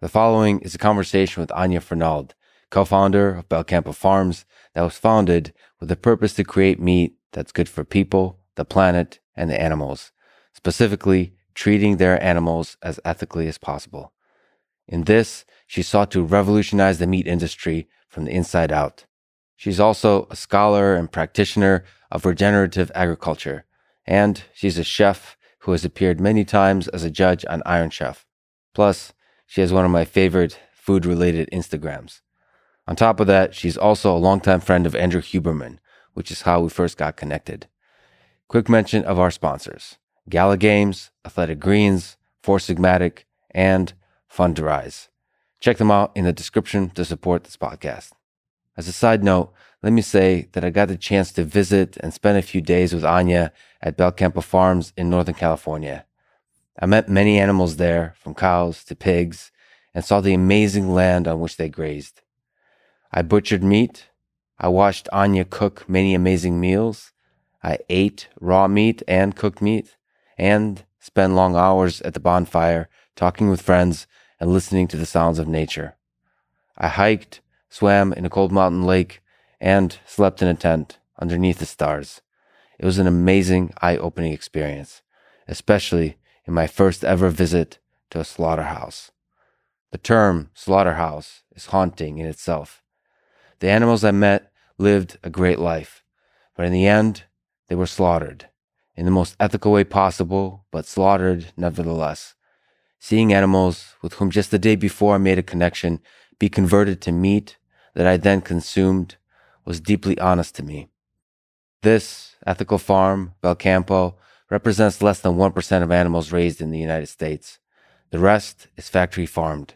The following is a conversation with Anya Fernald, co-founder of Belcampo Farms, that was founded with the purpose to create meat that's good for people, the planet, and the animals, specifically treating their animals as ethically as possible. In this, she sought to revolutionize the meat industry from the inside out. She's also a scholar and practitioner of regenerative agriculture, and she's a chef who has appeared many times as a judge on Iron Chef. Plus, she has one of my favorite food-related Instagrams. On top of that, she's also a longtime friend of Andrew Huberman, which is how we first got connected. Quick mention of our sponsors: Gala Games, Athletic Greens, Four Sigmatic, and Fundrise. Check them out in the description to support this podcast. As a side note, let me say that I got the chance to visit and spend a few days with Anya at Belcampo Farms in Northern California. I met many animals there, from cows to pigs, and saw the amazing land on which they grazed. I butchered meat. I watched Anya cook many amazing meals. I ate raw meat and cooked meat, and spent long hours at the bonfire talking with friends and listening to the sounds of nature. I hiked, swam in a cold mountain lake, and slept in a tent underneath the stars. It was an amazing, eye-opening experience, especially in my first ever visit to a slaughterhouse. The term slaughterhouse is haunting in itself. The animals I met lived a great life, but in the end, they were slaughtered in the most ethical way possible, but slaughtered nevertheless. Seeing animals with whom just the day before I made a connection be converted to meat that I then consumed was deeply honest to me. This ethical farm, Belcampo, represents less than 1% of animals raised in the United States. The rest is factory farmed.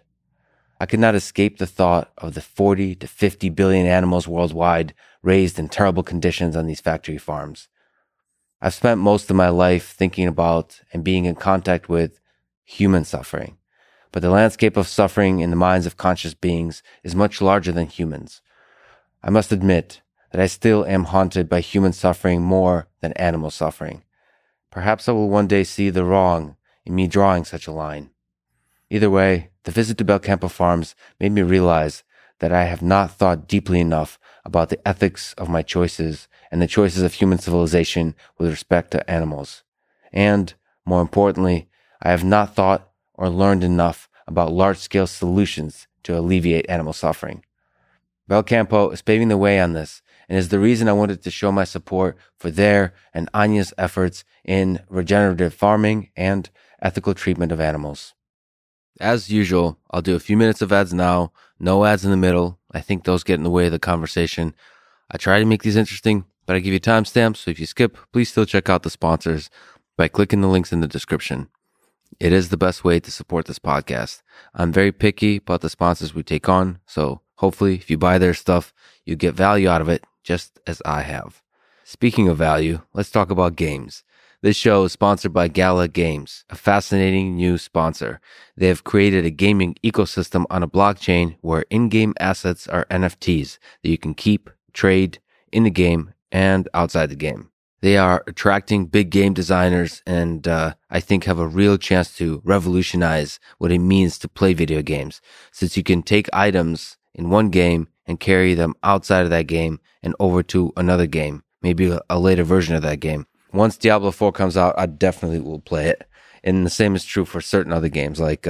I could not escape the thought of the 40 to 50 billion animals worldwide raised in terrible conditions on these factory farms. I've spent most of my life thinking about and being in contact with human suffering, but the landscape of suffering in the minds of conscious beings is much larger than humans. I must admit that I still am haunted by human suffering more than animal suffering. Perhaps I will one day see the wrong in me drawing such a line. Either way, the visit to Belcampo Farms made me realize that I have not thought deeply enough about the ethics of my choices and the choices of human civilization with respect to animals. And, more importantly, I have not thought or learned enough about large-scale solutions to alleviate animal suffering. Belcampo is paving the way on this and is the reason I wanted to show my support for their and Anya's efforts in regenerative farming and ethical treatment of animals. As usual, I'll do a few minutes of ads now, no ads in the middle. I think those get in the way of the conversation. I try to make these interesting, but I give you timestamps, so if you skip, please still check out the sponsors by clicking the links in the description. It is the best way to support this podcast. I'm very picky about the sponsors we take on, so hopefully if you buy their stuff, you get value out of it, just as I have. Speaking of value, let's talk about games. This show is sponsored by Gala Games, a fascinating new sponsor. They have created a gaming ecosystem on a blockchain where in-game assets are NFTs that you can keep, trade, in the game, and outside the game. They are attracting big game designers and I think have a real chance to revolutionize what it means to play video games, since you can take items in one game and carry them outside of that game and over to another game, maybe a later version of that game. Once Diablo 4 comes out, I definitely will play it. And the same is true for certain other games like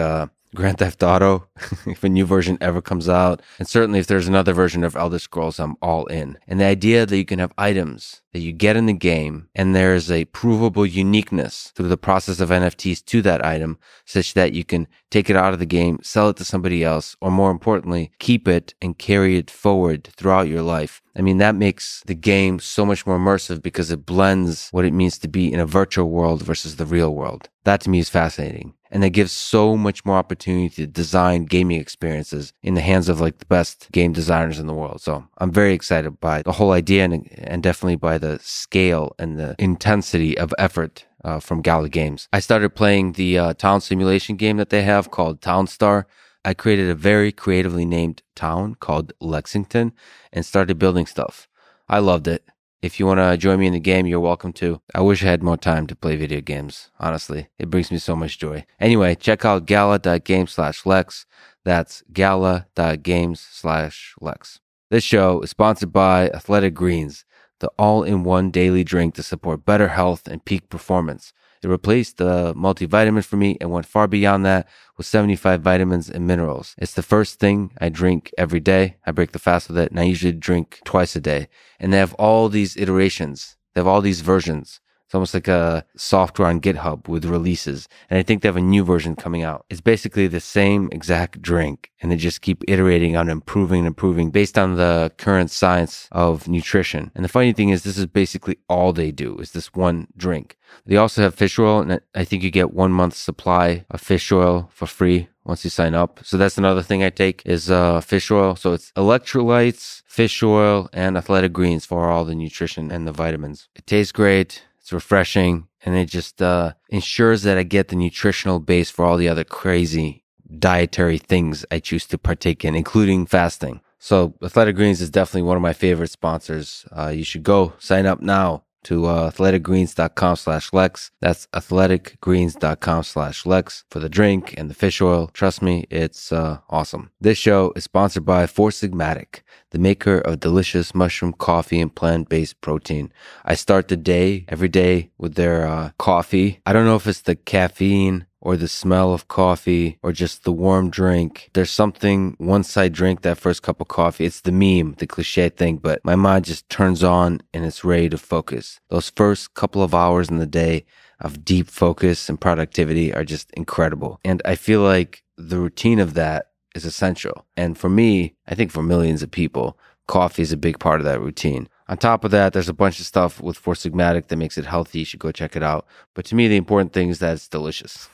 Grand Theft Auto, if a new version ever comes out. And certainly if there's another version of Elder Scrolls, I'm all in. And the idea that you can have items that you get in the game and there's a provable uniqueness through the process of NFTs to that item, such that you can take it out of the game, sell it to somebody else, or more importantly, keep it and carry it forward throughout your life. I mean, that makes the game so much more immersive because it blends what it means to be in a virtual world versus the real world. That to me is fascinating. And that gives so much more opportunity to design gaming experiences in the hands of like the best game designers in the world. So I'm very excited by the whole idea and definitely by the scale and the intensity of effort from Gala Games. I started playing the town simulation game that they have called Town Star. I created a very creatively named town called Lexington and started building stuff. I loved it. If you want to join me in the game, you're welcome to. I wish I had more time to play video games, honestly. It brings me so much joy. Anyway, check out gala.games/lex. That's gala.games/lex. This show is sponsored by Athletic Greens, the all-in-one daily drink to support better health and peak performance. It replaced the multivitamin for me and went far beyond that with 75 vitamins and minerals. It's the first thing I drink every day. I break the fast with it, and I usually drink twice a day. And they have all these iterations. They have all these versions. It's almost like a software on GitHub with releases. And I think they have a new version coming out. It's basically the same exact drink, and they just keep iterating on improving and improving based on the current science of nutrition. And the funny thing is, this is basically all they do, is this one drink. They also have fish oil, and I think you get 1 month's supply of fish oil for free once you sign up. So that's another thing I take is fish oil. So it's electrolytes, fish oil, and Athletic Greens for all the nutrition and the vitamins. It tastes great, it's refreshing, and it just ensures that I get the nutritional base for all the other crazy dietary things I choose to partake in, including fasting. So Athletic Greens is definitely one of my favorite sponsors. You should go sign up now to athleticgreens.com/lex. That's athleticgreens.com/lex for the drink and the fish oil. Trust me, it's awesome. This show is sponsored by Four Sigmatic, the maker of delicious mushroom coffee and plant-based protein. I start the day every day with their coffee. I don't know if it's the caffeine or the smell of coffee, or just the warm drink. There's something, once I drink that first cup of coffee, it's the meme, the cliche thing, but my mind just turns on and it's ready to focus. Those first couple of hours in the day of deep focus and productivity are just incredible. And I feel like the routine of that is essential. And for me, I think for millions of people, coffee is a big part of that routine. On top of that, there's a bunch of stuff with Four Sigmatic that makes it healthy. You should go check it out. But to me, the important thing is that it's delicious.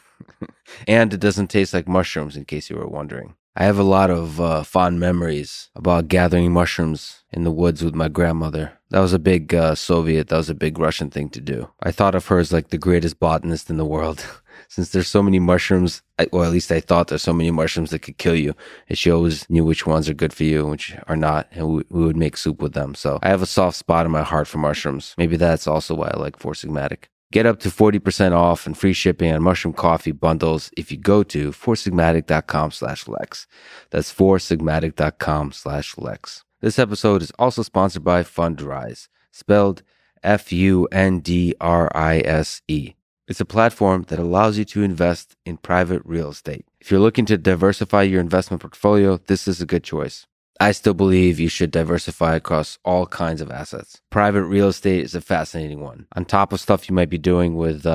And it doesn't taste like mushrooms, in case you were wondering. I have a lot of fond memories about gathering mushrooms in the woods with my grandmother. That was a big Soviet, that was a big Russian thing to do. I thought of her as like the greatest botanist in the world. Since there's so many mushrooms, or at least I thought there's so many mushrooms that could kill you. And she always knew which ones are good for you and which are not. And we would make soup with them. So I have a soft spot in my heart for mushrooms. Maybe that's also why I like Four Sigmatic. Get up to 40% off and free shipping on mushroom coffee bundles if you go to foursigmatic.com/lex. That's foursigmatic.com/lex. This episode is also sponsored by Fundrise, spelled Fundrise. It's a platform that allows you to invest in private real estate. If you're looking to diversify your investment portfolio, this is a good choice. I still believe you should diversify across all kinds of assets. Private real estate is a fascinating one. On top of stuff you might be doing with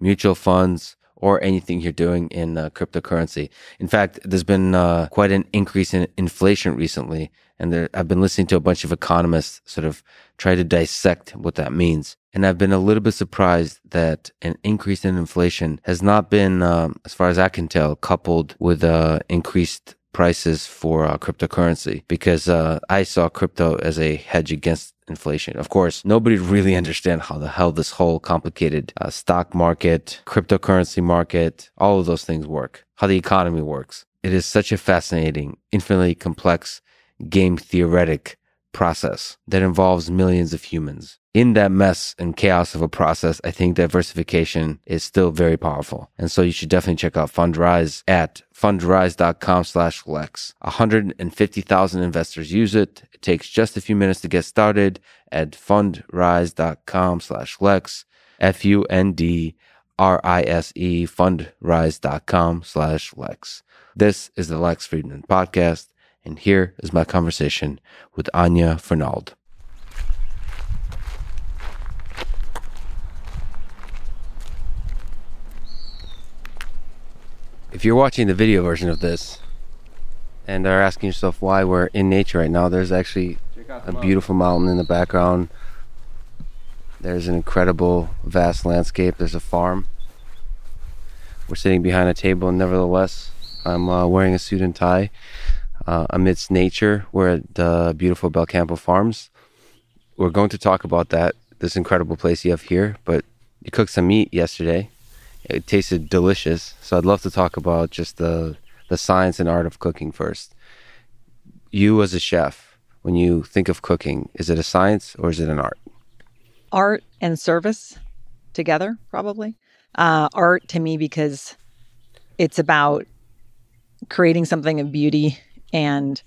mutual funds or anything you're doing in cryptocurrency. In fact, there's been quite an increase in inflation recently, and I've been listening to a bunch of economists sort of try to dissect what that means. And I've been a little bit surprised that an increase in inflation has not been, as far as I can tell, coupled with increased prices for cryptocurrency, because I saw crypto as a hedge against inflation. Of course, nobody really understands how the hell this whole complicated stock market, cryptocurrency market, all of those things work, how the economy works. It is such a fascinating, infinitely complex, game theoretic process that involves millions of humans. In that mess and chaos of a process, I think diversification is still very powerful. And so you should definitely check out Fundrise at fundrise.com/lex. 150,000 investors use it. It takes just a few minutes to get started at fundrise.com/lex, Fundrise, fundrise.com/lex. This is the Lex Fridman Podcast, and here is my conversation with Anya Fernald. If you're watching the video version of this and are asking yourself why we're in nature right now, there's actually a beautiful mountain in the background. There's an incredible, vast landscape. There's a farm. We're sitting behind a table, and nevertheless, I'm wearing a suit and tie amidst nature. We're at the beautiful Belcampo Farms. We're going to talk about that, this incredible place you have here, but you cooked some meat yesterday. It tasted delicious, so I'd love to talk about just the science and art of cooking first. You as a chef, when you think of cooking, is it a science or is it an art? art and service together, probably. Art to me, because it's about creating something of beauty and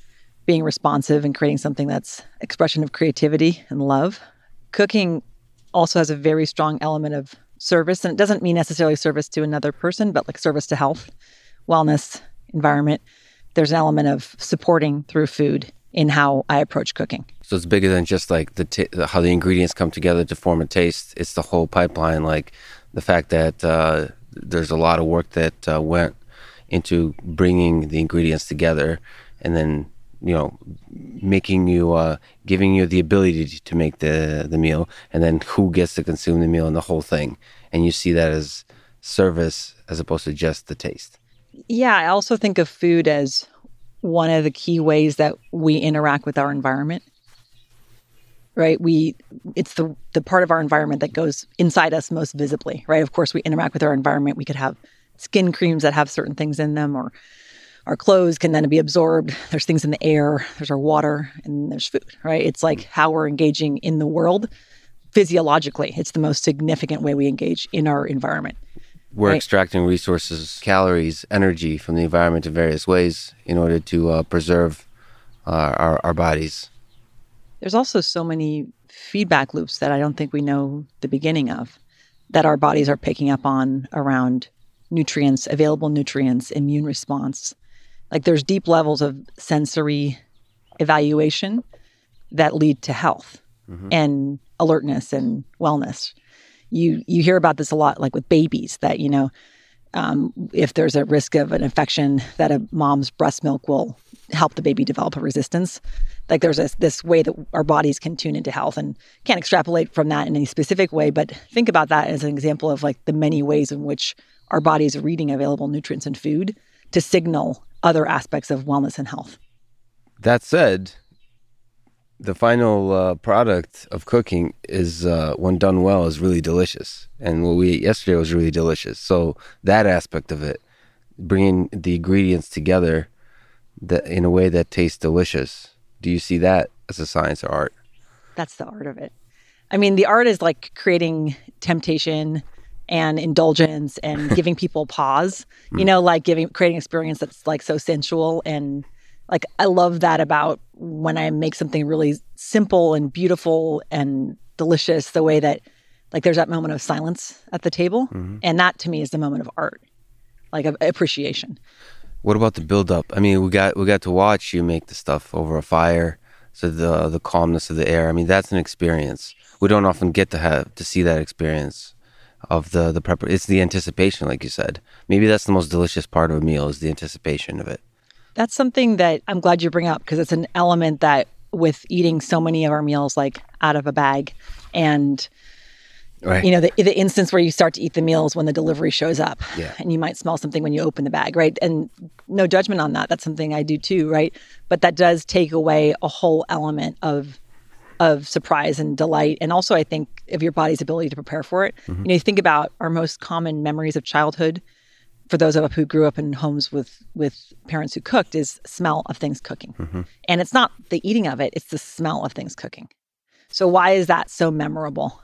being responsive and creating something that's expression of creativity and love. Cooking also has a very strong element of service, and it doesn't mean necessarily service to another person, but like service to health, wellness, environment. There's an element of supporting through food in how I approach cooking. So it's bigger than just like how the ingredients come together to form a taste. It's the whole pipeline, like the fact that there's a lot of work that went into bringing the ingredients together, and then, you know, giving you the ability to make the meal, and then who gets to consume the meal and the whole thing. And you see that as service as opposed to just the taste. Yeah, I also think of food as one of the key ways that we interact with our environment, right? It's the part of our environment that goes inside us most visibly, right? Of course, we interact with our environment. We could have skin creams that have certain things in them, or our clothes can then be absorbed. There's things in the air, there's our water, and there's food, right? It's like how we're engaging in the world physiologically. It's the most significant way we engage in our environment. We're right. Extracting resources, calories, energy from the environment in various ways in order to preserve our bodies. There's also so many feedback loops that I don't think we know the beginning of, that our bodies are picking up on around nutrients, available nutrients, immune response. Like there's deep levels of sensory evaluation that lead to health and alertness and wellness. You hear about this a lot, like with babies, that, you know, if there's a risk of an infection, that a mom's breast milk will help the baby develop a resistance. Like there's this way that our bodies can tune into health, and can't extrapolate from that in any specific way. But think about that as an example of like the many ways in which our bodies are reading available nutrients and food to signal other aspects of wellness and health. That said, the final product of cooking is, when done well, is really delicious. And what we ate yesterday was really delicious. So that aspect of it, bringing the ingredients together in a way that tastes delicious, do you see that as a science or art? That's the art of it. I mean, the art is like creating temptation and indulgence and giving people pause, you know, like creating experience that's like so sensual and like, I love that about when I make something really simple and beautiful and delicious, the way that, like, there's that moment of silence at the table. And that, to me, is the moment of art, like, of appreciation. What about the buildup? I mean, we got to watch you make the stuff over a fire, so the calmness of the air. I mean, that's an experience. We don't often get to see that experience of the prep. It's the anticipation, like you said. Maybe that's the most delicious part of a meal, is the anticipation of it. That's something that I'm glad you bring up, because it's an element that with eating so many of our meals like out of a bag, and right. You know, the instance where you start to eat the meals when the delivery shows up, and you might smell something when you open the bag, right? And no judgment on that. That's something I do too, right? But that does take away a whole element of surprise and delight, and also I think of your body's ability to prepare for it. You know, you think about our most common memories of childhood. For those of us who grew up in homes with parents who cooked, is smell of things cooking. And it's not the eating of it, it's the smell of things cooking. So why is that so memorable?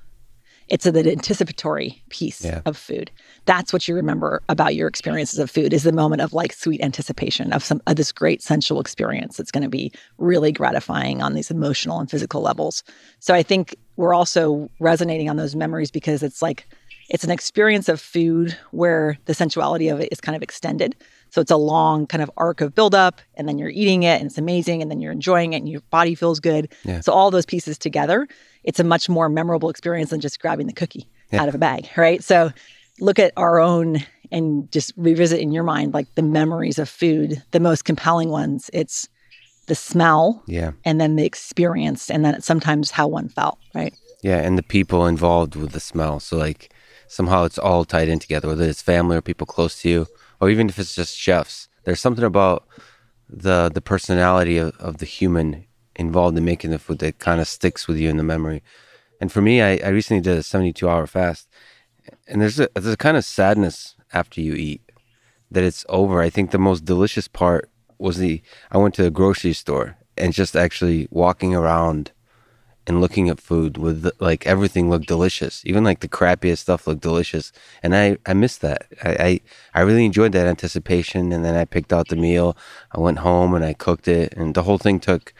It's the anticipatory piece of food. That's what you remember about your experiences of food, is the moment of like sweet anticipation of some of this great sensual experience that's going to be really gratifying on these emotional and physical levels. So I think we're also resonating on those memories because it's like, it's an experience of food where the sensuality of it is kind of extended. So it's a long kind of arc of buildup, and then you're eating it and it's amazing, and then you're enjoying it and your body feels good. Yeah. So all those pieces together, it's a much more memorable experience than just grabbing the cookie out of a bag, right? So look at our own and just revisit in your mind, like the memories of food, the most compelling ones. It's the smell and then the experience, and then sometimes how one felt, right? Yeah, and the people involved with the smell. So like, somehow it's all tied in together, whether it's family or people close to you, or even if it's just chefs. There's something about the personality of the human involved in making the food that kind of sticks with you in the memory. And for me, I recently did a 72-hour fast, and there's a kind of sadness after you eat that it's over. I think the most delicious part was I went to the grocery store and just actually walking around and looking at food with, like, everything looked delicious. Even, like, the crappiest stuff looked delicious. And I missed that. I really enjoyed that anticipation. And then I picked out the meal. I went home and I cooked it. And the whole thing took,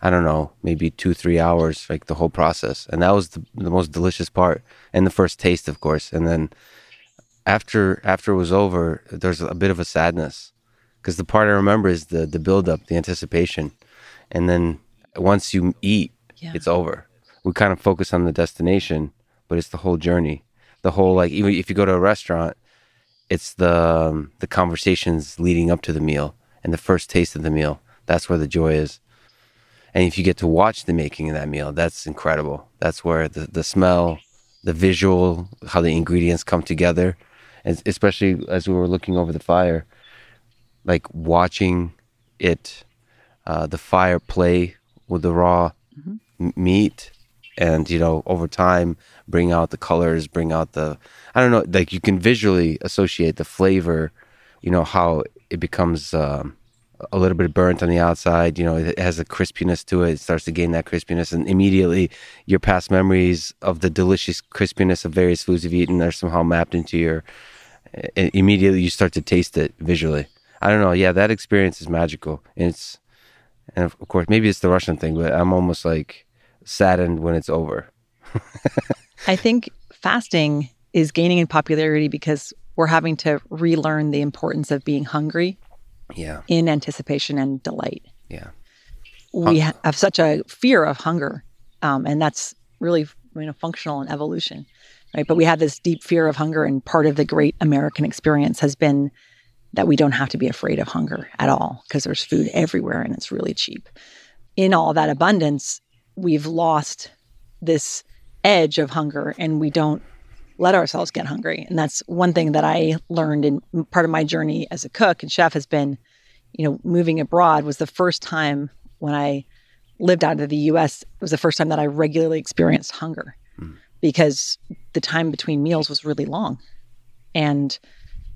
I don't know, maybe 2-3 hours, like, the whole process. And that was the most delicious part. And the first taste, of course. And then after it was over, there's a bit of a sadness. Because the part I remember is the buildup, the anticipation. And then once you eat, yeah. It's over. We kind of focus on the destination, but it's the whole journey. The whole, like, even if you go to a restaurant, it's the conversations leading up to the meal and the first taste of the meal. That's where the joy is. And if you get to watch the making of that meal, that's incredible. That's where the smell, the visual, how the ingredients come together. And especially as we were looking over the fire, like watching it, the fire play with the raw meat, and, you know, over time bring out the colors, bring out the, I don't know, like, you can visually associate the flavor, you know, how it becomes a little bit burnt on the outside, you know, it has a crispiness to it, it starts to gain that crispiness, and immediately your past memories of the delicious crispiness of various foods you've eaten are somehow mapped into your, immediately you start to taste it visually. I don't know, yeah, that experience is magical, and it's, and of course, maybe it's the Russian thing, but I'm almost, like, saddened when it's over. I think fasting is gaining in popularity because we're having to relearn the importance of being hungry, yeah, in anticipation and delight. Yeah, we have such a fear of hunger, and that's really, you know, functional in evolution, right? But we have this deep fear of hunger, and part of the great American experience has been that we don't have to be afraid of hunger at all because there's food everywhere and it's really cheap. In all that abundance, we've lost this edge of hunger and we don't let ourselves get hungry. And that's one thing that I learned in part of my journey as a cook and chef has been, you know, moving abroad was the first time when I lived out of the US, it was the first time that I regularly experienced hunger because the time between meals was really long. And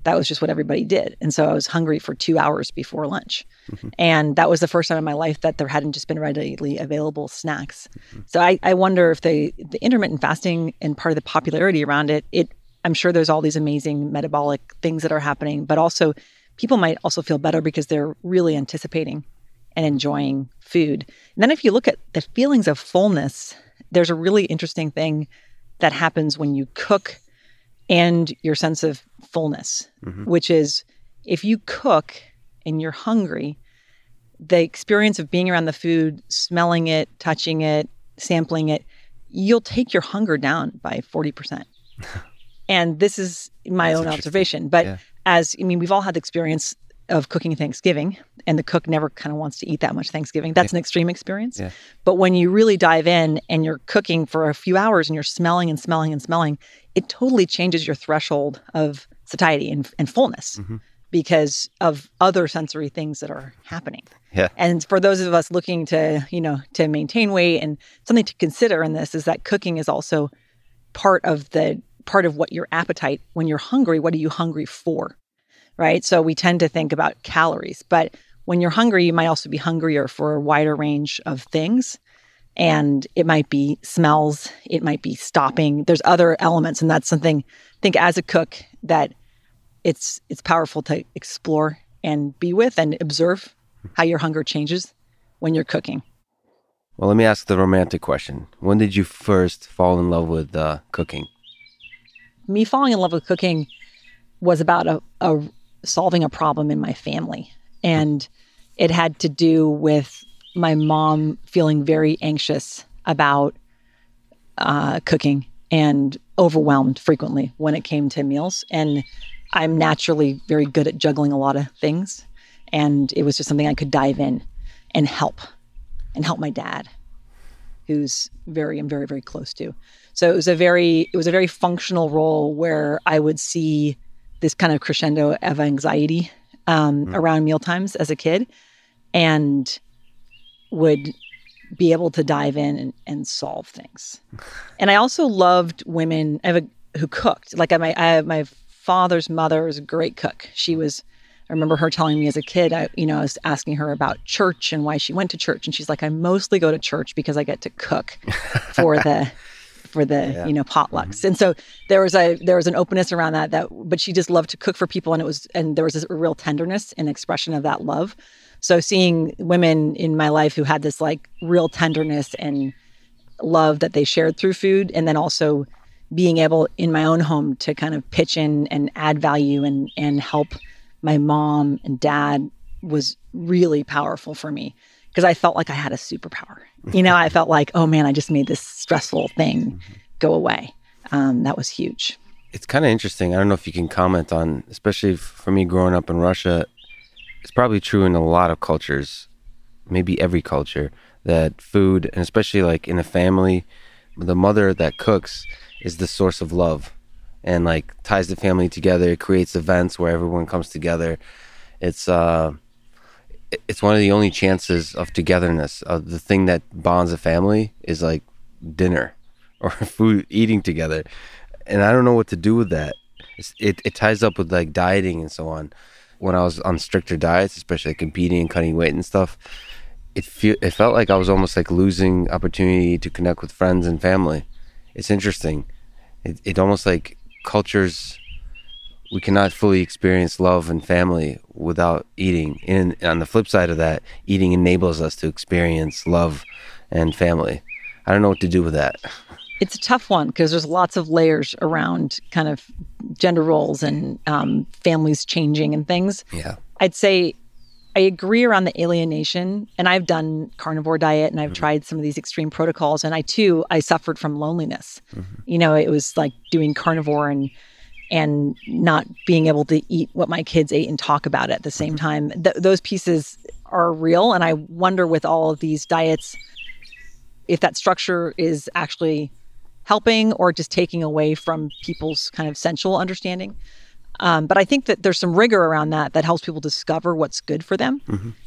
that was just what everybody did. And so I was hungry for 2 hours before lunch. Mm-hmm. And that was the first time in my life that there hadn't just been readily available snacks. Mm-hmm. So I wonder if the intermittent fasting and part of the popularity around it, I'm sure there's all these amazing metabolic things that are happening, but also people might also feel better because they're really anticipating and enjoying food. And then if you look at the feelings of fullness, there's a really interesting thing that happens when you cook and your sense of fullness, which is if you cook and you're hungry, the experience of being around the food, smelling it, touching it, sampling it, you'll take your hunger down by 40%. And this is my own observation. But we've all had the experience of cooking Thanksgiving, and the cook never kind of wants to eat that much Thanksgiving. That's an extreme experience. Yeah. But when you really dive in and you're cooking for a few hours and you're smelling, it totally changes your threshold of satiety and fullness because of other sensory things that are happening. Yeah. And for those of us looking to, you know, to maintain weight, and something to consider in this is that cooking is also part of what your appetite, when you're hungry, what are you hungry for, right? So we tend to think about calories, but when you're hungry, you might also be hungrier for a wider range of things. And it might be smells, it might be stopping. There's other elements, and that's something, I think, as a cook, that it's powerful to explore and be with and observe how your hunger changes when you're cooking. Well, let me ask the romantic question. When did you first fall in love with cooking? Me falling in love with cooking was about solving a problem in my family. And it had to do with my mom feeling very anxious about cooking and overwhelmed frequently when it came to meals. And I'm naturally very good at juggling a lot of things. And it was just something I could dive in and help my dad, who's I'm very, very close to. So it was a very functional role where I would see this kind of crescendo of anxiety around mealtimes as a kid. And would be able to dive in and solve things. And I also loved women who cooked. Like my father's mother was a great cook. She was I remember her telling me as a kid, I was asking her about church and why she went to church. And she's like, I mostly go to church because I get to cook for the potlucks. Mm-hmm. And so there was an openness around that, but she just loved to cook for people. And there was this real tenderness and expression of that love. So seeing women in my life who had this like real tenderness and love that they shared through food, and then also being able in my own home to kind of pitch in and add value and help my mom and dad was really powerful for me, because I felt like I had a superpower. I felt like, oh man, I just made this stressful thing go away. That was huge. It's kind of interesting. I don't know if you can comment on, especially for me growing up in Russia, it's probably true in a lot of cultures, maybe every culture, that food, and especially like in a family, the mother that cooks is the source of love and like ties the family together. It creates events where everyone comes together. It's one of the only chances of togetherness. The thing that bonds a family is like dinner or food, eating together. And I don't know what to do with that. It ties up with like dieting and so on. When I was on stricter diets, especially like competing and cutting weight and stuff, it felt like I was almost like losing opportunity to connect with friends and family. It's interesting. It almost like cultures, we cannot fully experience love and family without eating. And on the flip side of that, eating enables us to experience love and family. I don't know what to do with that. It's a tough one because there's lots of layers around kind of gender roles and families changing and things. Yeah, I'd say I agree around the alienation, and I've done carnivore diet and I've tried some of these extreme protocols, and I suffered from loneliness. Mm-hmm. It was like doing carnivore and not being able to eat what my kids ate and talk about it at the same time. Those pieces are real, and I wonder with all of these diets if that structure is actually helping or just taking away from people's kind of sensual understanding. But I think that there's some rigor around that helps people discover what's good for them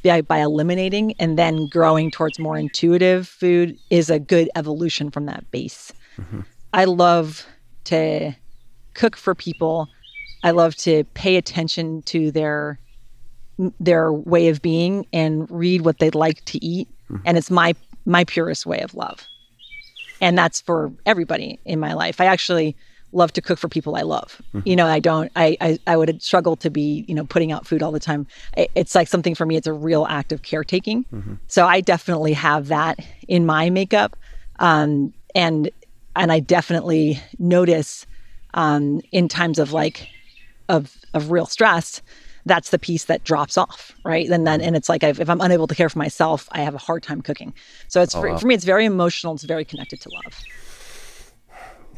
by eliminating, and then growing towards more intuitive food is a good evolution from that base. Mm-hmm. I love to cook for people. I love to pay attention to their way of being and read what they'd like to eat. Mm-hmm. And it's my purest way of love. And that's for everybody in my life. I actually love to cook for people I love. Mm-hmm. I would struggle to be, putting out food all the time. It's like something for me, it's a real act of caretaking. Mm-hmm. So I definitely have that in my makeup. And I definitely notice in times of like, of real stress, that's the piece that drops off, right? And it's like, if I'm unable to care for myself, I have a hard time cooking. So it's for me, it's very emotional. It's very connected to love.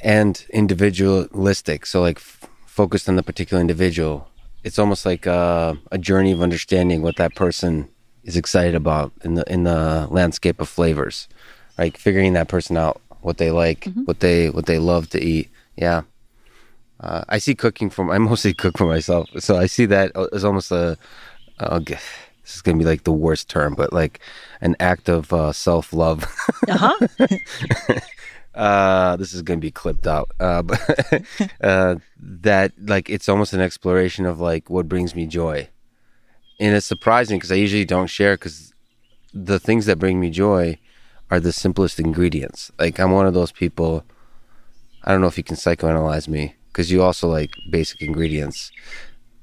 And individualistic, so like focused on the particular individual. It's almost like a journey of understanding what that person is excited about in the landscape of flavors, like figuring that person out, what they like, what they love to eat. Yeah, I mostly cook for myself, so I see that as almost this is gonna be like the worst term, but like an act of self love. This is going to be clipped out, but that like, it's almost an exploration of like what brings me joy. And it's surprising because I usually don't share, because the things that bring me joy are the simplest ingredients. Like I'm one of those people, I don't know if you can psychoanalyze me because you also like basic ingredients.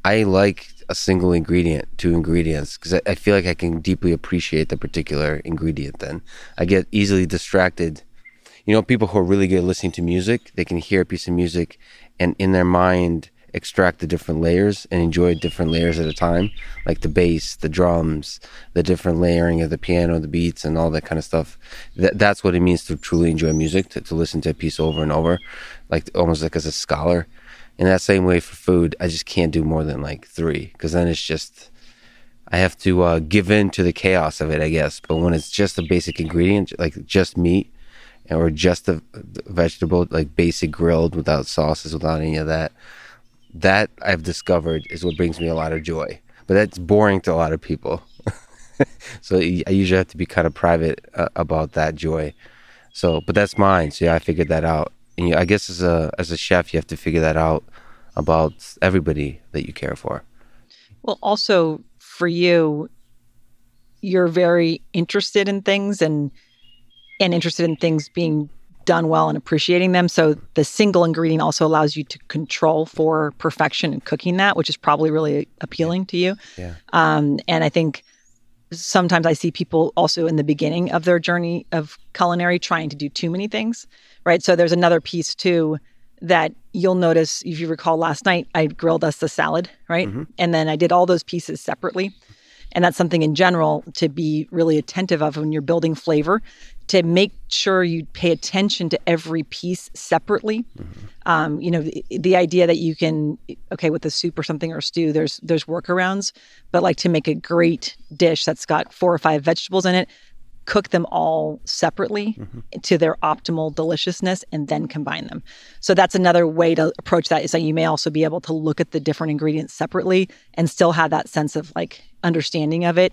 I like a single ingredient, two ingredients, because I feel like I can deeply appreciate the particular ingredient. Then I get easily distracted. People who are really good at listening to music, they can hear a piece of music and in their mind extract the different layers and enjoy different layers at a time, like the bass, the drums, the different layering of the piano, the beats, and all that kind of stuff. That's what it means to truly enjoy music, to listen to a piece over and over, like almost like as a scholar. In that same way for food, I just can't do more than like three, because then it's just, I have to give in to the chaos of it, I guess. But when it's just a basic ingredient, like just meat, or just the vegetable, like basic grilled without sauces, without any of that, that I've discovered is what brings me a lot of joy. But that's boring to a lot of people. So I usually have to be kind of private about that joy. So, but that's mine. So yeah, I figured that out. And I guess as a chef, you have to figure that out about everybody that you care for. Well, also for you, you're very interested in things and interested in things being done well and appreciating them. So the single ingredient also allows you to control for perfection in cooking that, which is probably really appealing to you. Yeah. And I think sometimes I see people also in the beginning of their journey of culinary trying to do too many things, right? So there's another piece too that you'll notice, if you recall last night, I grilled us the salad, right? Mm-hmm. And then I did all those pieces separately. And that's something in general to be really attentive of when you're building flavor, to make sure you pay attention to every piece separately. Mm-hmm. You know, the idea that you can, okay, with a soup or something or stew, there's workarounds, but like to make a great dish that's got 4 or 5 vegetables in it, cook them all separately mm-hmm. to their optimal deliciousness and then combine them. So that's another way to approach that, is that you may also be able to look at the different ingredients separately and still have that sense of like understanding of it.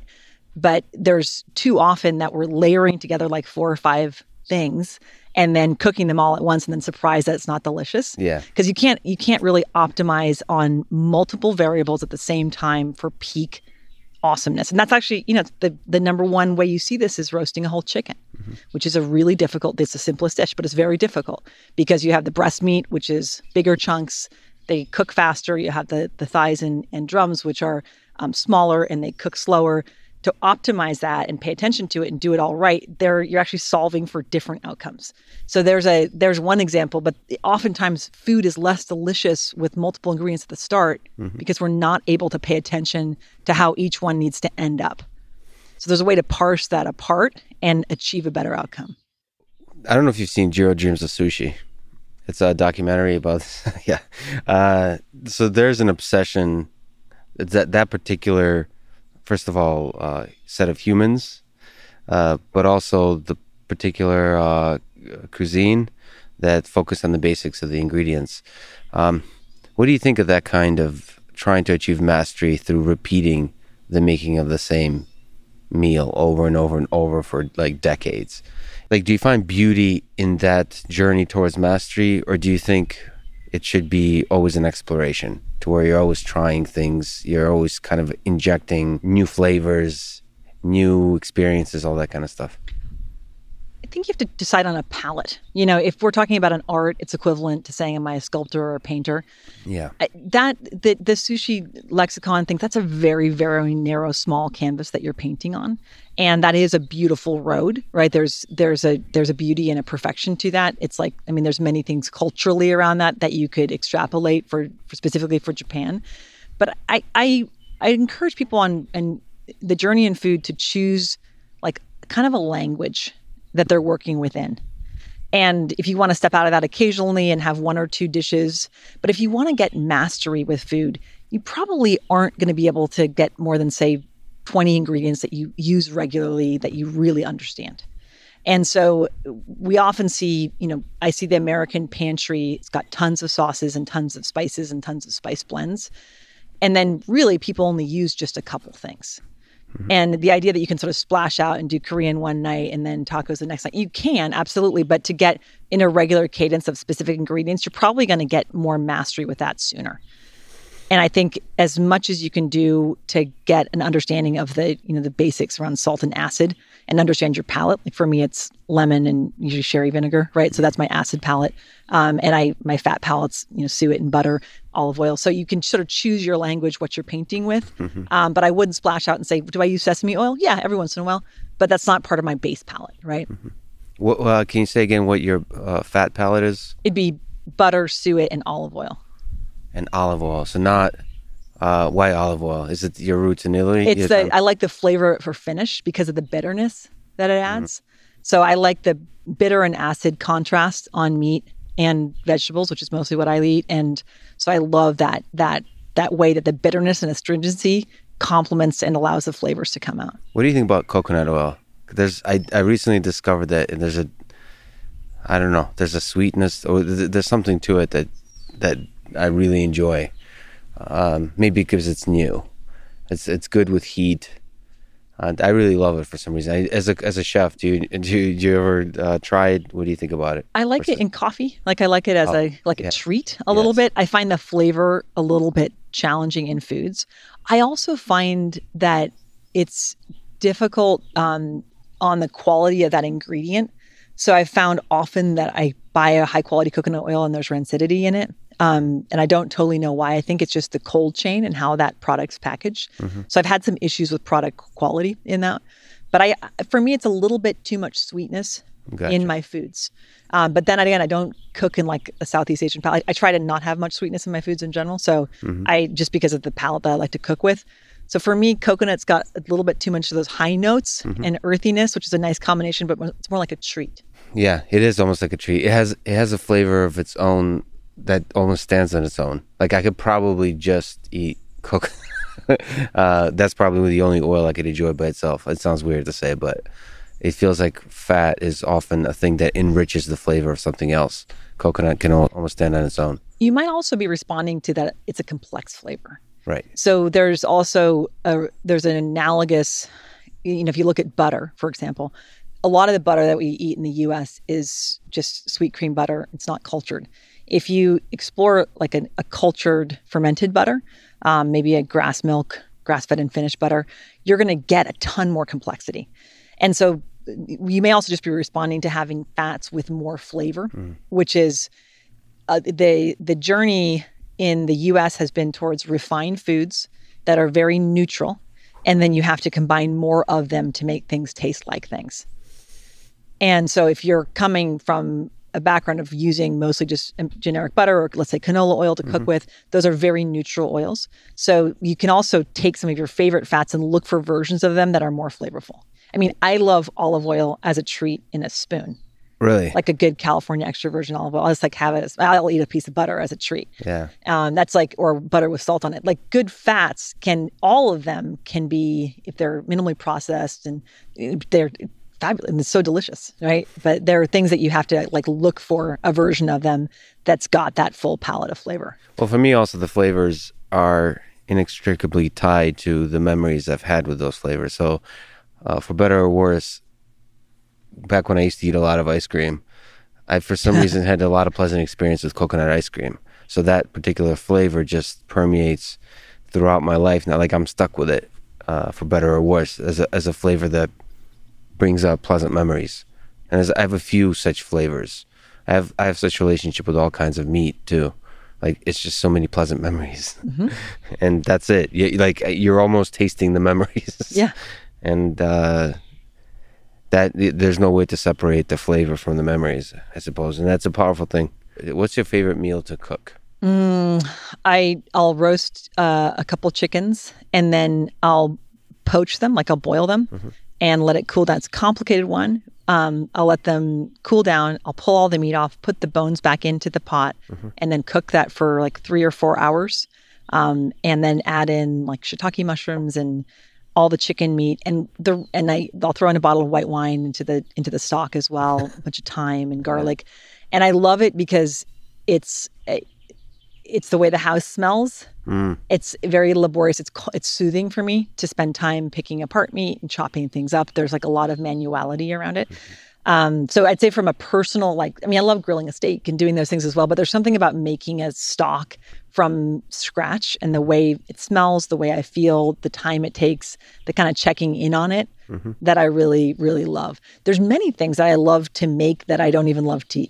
But there's too often that we're layering together like 4 or 5 things and then cooking them all at once and then surprised that it's not delicious. Yeah. Because you can't really optimize on multiple variables at the same time for peak awesomeness. And that's actually, you know, the number one way you see this is roasting a whole chicken, mm-hmm. which is a really difficult, it's the simplest dish, but it's very difficult because you have the breast meat, which is bigger chunks, they cook faster. You have the thighs and drums, which are smaller and they cook slower. To optimize that and pay attention to it and do it all right, you're actually solving for different outcomes. So there's one example, but oftentimes food is less delicious with multiple ingredients at the start mm-hmm. because we're not able to pay attention to how each one needs to end up. So there's a way to parse that apart and achieve a better outcome. I don't know if you've seen Jiro Dreams of Sushi. It's a documentary about yeah. So there's an obsession that particular. First of all, set of humans, but also the particular cuisine that focused on the basics of the ingredients. What do you think of that kind of trying to achieve mastery through repeating the making of the same meal over and over and over for like decades? Like, do you find beauty in that journey towards mastery, or do you think it should be always an exploration to where you're always trying things, you're always kind of injecting new flavors, new experiences, all that kind of stuff? I think you have to decide on a palette. You know, if we're talking about an art, it's equivalent to saying, am I a sculptor or a painter? Yeah. The sushi lexicon thing, that's a very, very narrow, small canvas that you're painting on. And that is a beautiful road, right? There's a beauty and a perfection to that. It's like, I mean, there's many things culturally around that you could extrapolate for specifically for Japan. But I encourage people on the journey in food to choose like kind of a language that they're working within. And if you want to step out of that occasionally and have 1 or 2 dishes, but if you want to get mastery with food, you probably aren't going to be able to get more than, say, 20 ingredients that you use regularly that you really understand. And so we often see, you know, I see the American pantry, it's got tons of sauces and tons of spices and tons of spice blends. And then really people only use just a couple things. Mm-hmm. And the idea that you can sort of splash out and do Korean one night and then tacos the next night, you can, absolutely. But to get in a regular cadence of specific ingredients, you're probably going to get more mastery with that sooner. And I think as much as you can do to get an understanding of the, you know, the basics around salt and acid and understand your palate. Like for me, it's lemon and usually sherry vinegar, right? So that's my acid palate. And my fat palate's, you know, suet and butter, olive oil. So you can sort of choose your language, what you're painting with. Mm-hmm. But I wouldn't splash out and say, do I use sesame oil? Yeah, every once in a while. But that's not part of my base palate, right? Mm-hmm. What, can you say again what your fat palate is? It'd be butter, suet, and olive oil. And olive oil. So not why olive oil? Is it your roots in Italy? I like the flavor for finish because of the bitterness that it adds. Mm-hmm. So I like the bitter and acid contrast on meat and vegetables, which is mostly what I eat. And so I love that way that the bitterness and astringency complements and allows the flavors to come out. What do you think about coconut oil? I recently discovered that there's a sweetness or there's something to it that I really enjoy, maybe because it's new. It's good with heat. I really love it for some reason. As a chef, do you ever try it? What do you think about it? I like it in coffee. Like I like it as a treat a little bit. I find the flavor a little bit challenging in foods. I also find that it's difficult on the quality of that ingredient. So I've found often that I buy a high quality coconut oil and there's rancidity in it. And I don't totally know why. I think it's just the cold chain and how that product's packaged. Mm-hmm. So I've had some issues with product quality in that. But for me, it's a little bit too much sweetness in my foods. But then again, I don't cook in like a Southeast Asian palate. I try to not have much sweetness in my foods in general. So I just because of the palate that I like to cook with. So for me, coconut's got a little bit too much of those high notes and earthiness, which is a nice combination, but it's more like a treat. Yeah, it is almost like a treat. It has a flavor of its own that almost stands on its own. Like I could probably just eat coconut. That's probably the only oil I could enjoy by itself. It sounds weird to say, but it feels like fat is often a thing that enriches the flavor of something else. Coconut can almost stand on its own. You might also be responding to that it's a complex flavor. Right. So there's also there's an analogous, you know, if you look at butter, for example, a lot of the butter that we eat in the U.S. is just sweet cream butter. It's not cultured. If you explore like a cultured fermented butter, maybe a grass milk, grass-fed and finished butter, you're going to get a ton more complexity. And so you may also just be responding to having fats with more flavor, which is the journey in the U.S. has been towards refined foods that are very neutral. And then you have to combine more of them to make things taste like things. And so if you're coming from a background of using mostly just generic butter or let's say canola oil to cook with, those are very neutral oils. So you can also take some of your favorite fats and look for versions of them that are more flavorful. I mean, I love olive oil as a treat in a spoon. Really? Like a good California extra virgin olive oil. I'll just like have it. I'll eat a piece of butter as a treat. Yeah. That's like, or butter with salt on it. Like good fats all of them can be, if they're minimally processed and they're fabulous and it's so delicious, right? But there are things that you have to like look for a version of them that's got that full palette of flavor. Well, for me also the flavors are inextricably tied to the memories I've had with those flavors. So for better or worse, back when I used to eat a lot of ice cream, I, for some reason, had a lot of pleasant experience with coconut ice cream. So that particular flavor just permeates throughout my life. Now, like I'm stuck with it, for better or worse, as a flavor that brings up pleasant memories. And I have a few such flavors. I have such a relationship with all kinds of meat too. Like it's just so many pleasant memories, and that's it. You're almost tasting the memories. Yeah, and. That there's no way to separate the flavor from the memories, I suppose. And that's a powerful thing. What's your favorite meal to cook? I'll roast a couple chickens and then I'll poach them, like I'll boil them and let it cool down. It's a complicated one. I'll let them cool down. I'll pull all the meat off, put the bones back into the pot and then cook that for like 3 or 4 hours. And then add in like shiitake mushrooms and all the chicken meat, and I'll throw in a bottle of white wine into the stock as well, a bunch of thyme and garlic, and I love it because it's the way the house smells. It's very laborious. It's soothing for me to spend time picking apart meat and chopping things up. There's like a lot of manuality around it. So I'd say from a personal, I love grilling a steak and doing those things as well, but there's something about making a stock from scratch and the way it smells, the way I feel, the time it takes, the kind of checking in on it that I really, really love. There's many things that I love to make that I don't even love to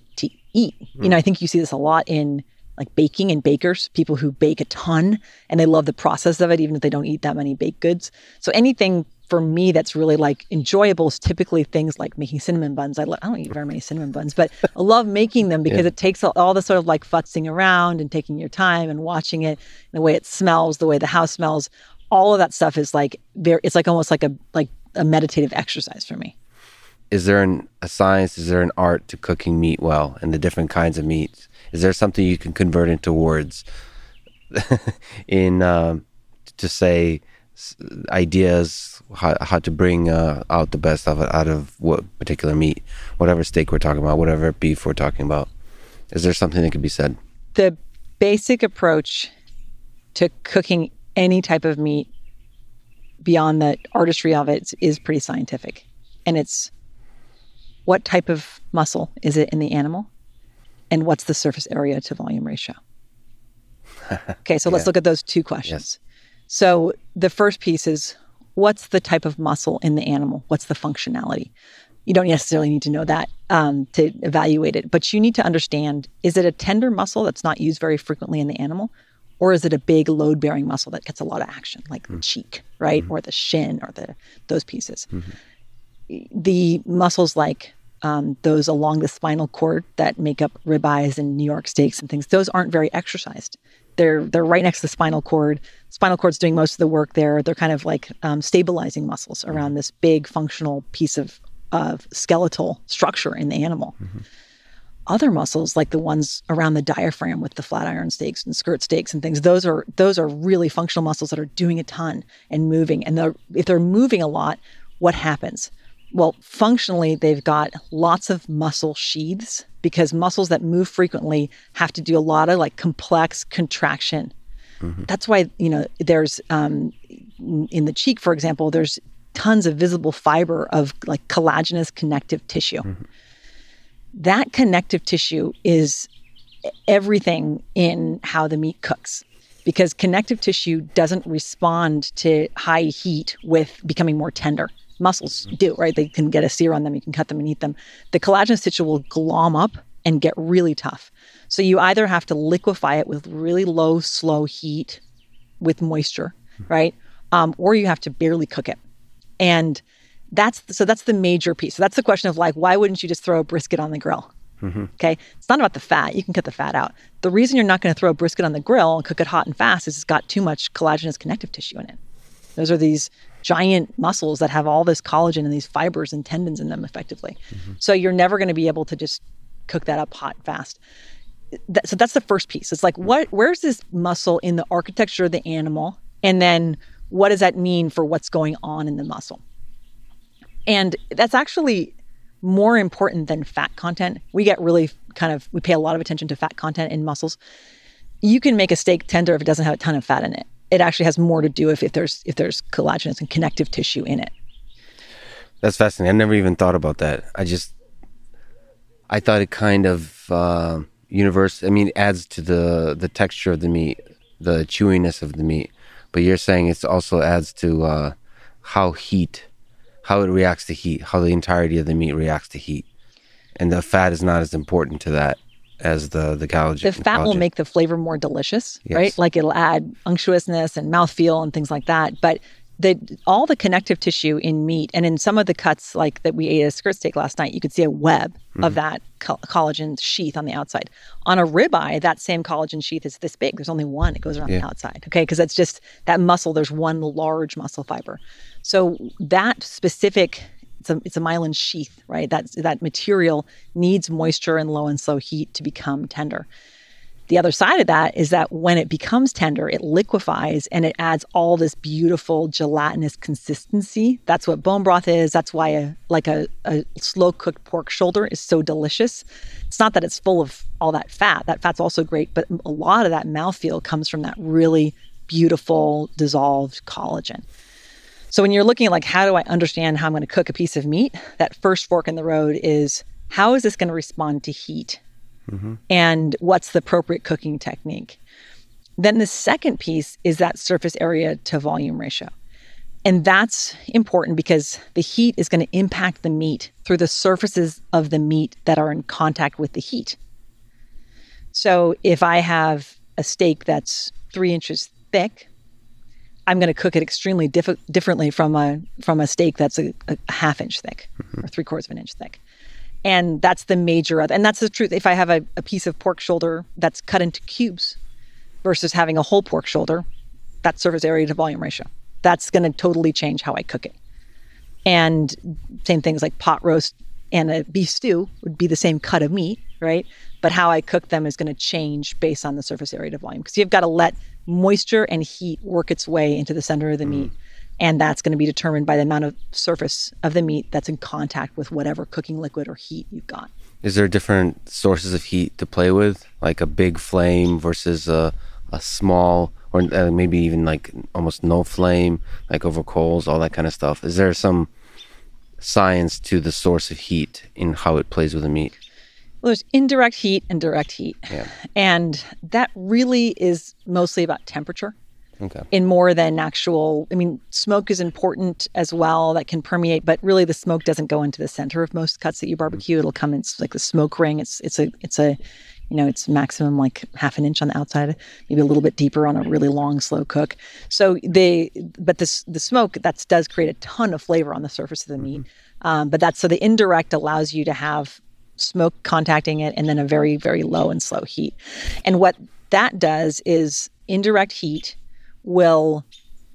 eat. You know, I think you see this a lot in like baking and bakers, people who bake a ton and they love the process of it, even if they don't eat that many baked goods. So anything for me, that's really like enjoyable is typically things like making cinnamon buns. I don't eat very many cinnamon buns, but I love making them because it takes all the sort of like futzing around and taking your time and watching it, the way it smells, the way the house smells, all of that stuff is like very, it's like almost like a meditative exercise for me. Is there a science? Is there an art to cooking meat well and the different kinds of meats? Is there something you can convert into words in to say? Ideas how to bring out the best of it out of what particular meat, whatever steak we're talking about, whatever beef we're talking about? Is there something that could be said? The basic approach to cooking any type of meat beyond the artistry of it is pretty scientific. And it's what type of muscle is it in the animal and what's the surface area to volume ratio? Okay, so let's look at those two questions. Yes. So the first piece is, what's the type of muscle in the animal? What's the functionality? You don't necessarily need to know that to evaluate it, but you need to understand, is it a tender muscle that's not used very frequently in the animal? Or is it a big load-bearing muscle that gets a lot of action, like the cheek, right? Or the shin, or those pieces. The muscles like those along the spinal cord that make up ribeyes and New York steaks and things, those aren't very exercised. They're right next to the spinal cord. Spinal cord's doing most of the work there. They're kind of like stabilizing muscles around this big functional piece of skeletal structure in the animal. Other muscles, like the ones around the diaphragm with the flat iron steaks and skirt steaks and things, those are really functional muscles that are doing a ton and moving. And if they're moving a lot, what happens? Well, functionally, they've got lots of muscle sheaths, because muscles that move frequently have to do a lot of like complex contraction. That's why, there's in the cheek, for example, there's tons of visible fiber of like collagenous connective tissue. That connective tissue is everything in how the meat cooks, because connective tissue doesn't respond to high heat with becoming more tender. Muscles do, right? They can get a sear on them, you can cut them and eat them. The collagenous tissue will glom up and get really tough. So you either have to liquefy it with really low, slow heat with moisture, right? Or you have to barely cook it. And that's the major piece. So that's the question of like, why wouldn't you just throw a brisket on the grill? Okay. It's not about the fat. You can cut the fat out. The reason you're not going to throw a brisket on the grill and cook it hot and fast is it's got too much collagenous connective tissue in it. Those are these giant muscles that have all this collagen and these fibers and tendons in them effectively. So you're never going to be able to just cook that up hot and fast. So that's the first piece. It's like, where's this muscle in the architecture of the animal? And then what does that mean for what's going on in the muscle? And that's actually more important than fat content. We pay a lot of attention to fat content in muscles. You can make a steak tender if it doesn't have a ton of fat in it. It actually has more to do if there's collagenous and connective tissue in it. That's fascinating. I never even thought about that. I thought it kind of adds to the texture of the meat, the chewiness of the meat. But you're saying it also adds to how it reacts to heat, how the entirety of the meat reacts to heat. And the fat is not as important to that as the collagen. The fat will make the flavor more delicious, right? Like it'll add unctuousness and mouthfeel and things like that. But all the connective tissue in meat, and in some of the cuts like that we ate a skirt steak last night, you could see a web of that collagen sheath on the outside. On a ribeye, that same collagen sheath is this big. There's only one. It goes around the outside, okay? Because that's just that muscle. There's one large muscle fiber. So that specific, it's a myelin sheath, right? That material needs moisture and low and slow heat to become tender. The other side of that is that when it becomes tender, it liquefies and it adds all this beautiful gelatinous consistency. That's what bone broth is. That's why a slow cooked pork shoulder is so delicious. It's not that it's full of all that fat. That fat's also great, but a lot of that mouthfeel comes from that really beautiful dissolved collagen. So when you're looking at like, how do I understand how I'm going to cook a piece of meat? That first fork in the road is, how is this going to respond to heat? And what's the appropriate cooking technique? Then the second piece is that surface area to volume ratio. And that's important because the heat is going to impact the meat through the surfaces of the meat that are in contact with the heat. So if I have a steak that's 3 inches thick, I'm going to cook it extremely differently from a steak that's a half inch thick or 3/4 of an inch thick. And that's the major, and that's the truth. If I have a piece of pork shoulder that's cut into cubes versus having a whole pork shoulder, that surface area to volume ratio, that's going to totally change how I cook it. And same things like pot roast and a beef stew would be the same cut of meat, right? But how I cook them is going to change based on the surface area to volume, because you've got to let moisture and heat work its way into the center of the meat. And that's going to be determined by the amount of surface of the meat that's in contact with whatever cooking liquid or heat you've got. Is there different sources of heat to play with? Like a big flame versus a small, or maybe even like almost no flame, like over coals, all that kind of stuff. Is there some science to the source of heat in how it plays with the meat? Well, there's indirect heat and direct heat. Yeah. And that really is mostly about temperature. Okay. In more than actual, I mean, smoke is important as well. That can permeate, but really the smoke doesn't go into the center of most cuts that you barbecue. Mm-hmm. It'll come in like the smoke ring. It's a, you know, it's maximum like half an inch on the outside, maybe a little bit deeper on a really long slow cook. So the smoke that does create a ton of flavor on the surface of the meat. But that's so the indirect allows you to have smoke contacting it, and then a very, very low and slow heat. And what that does is indirect heat will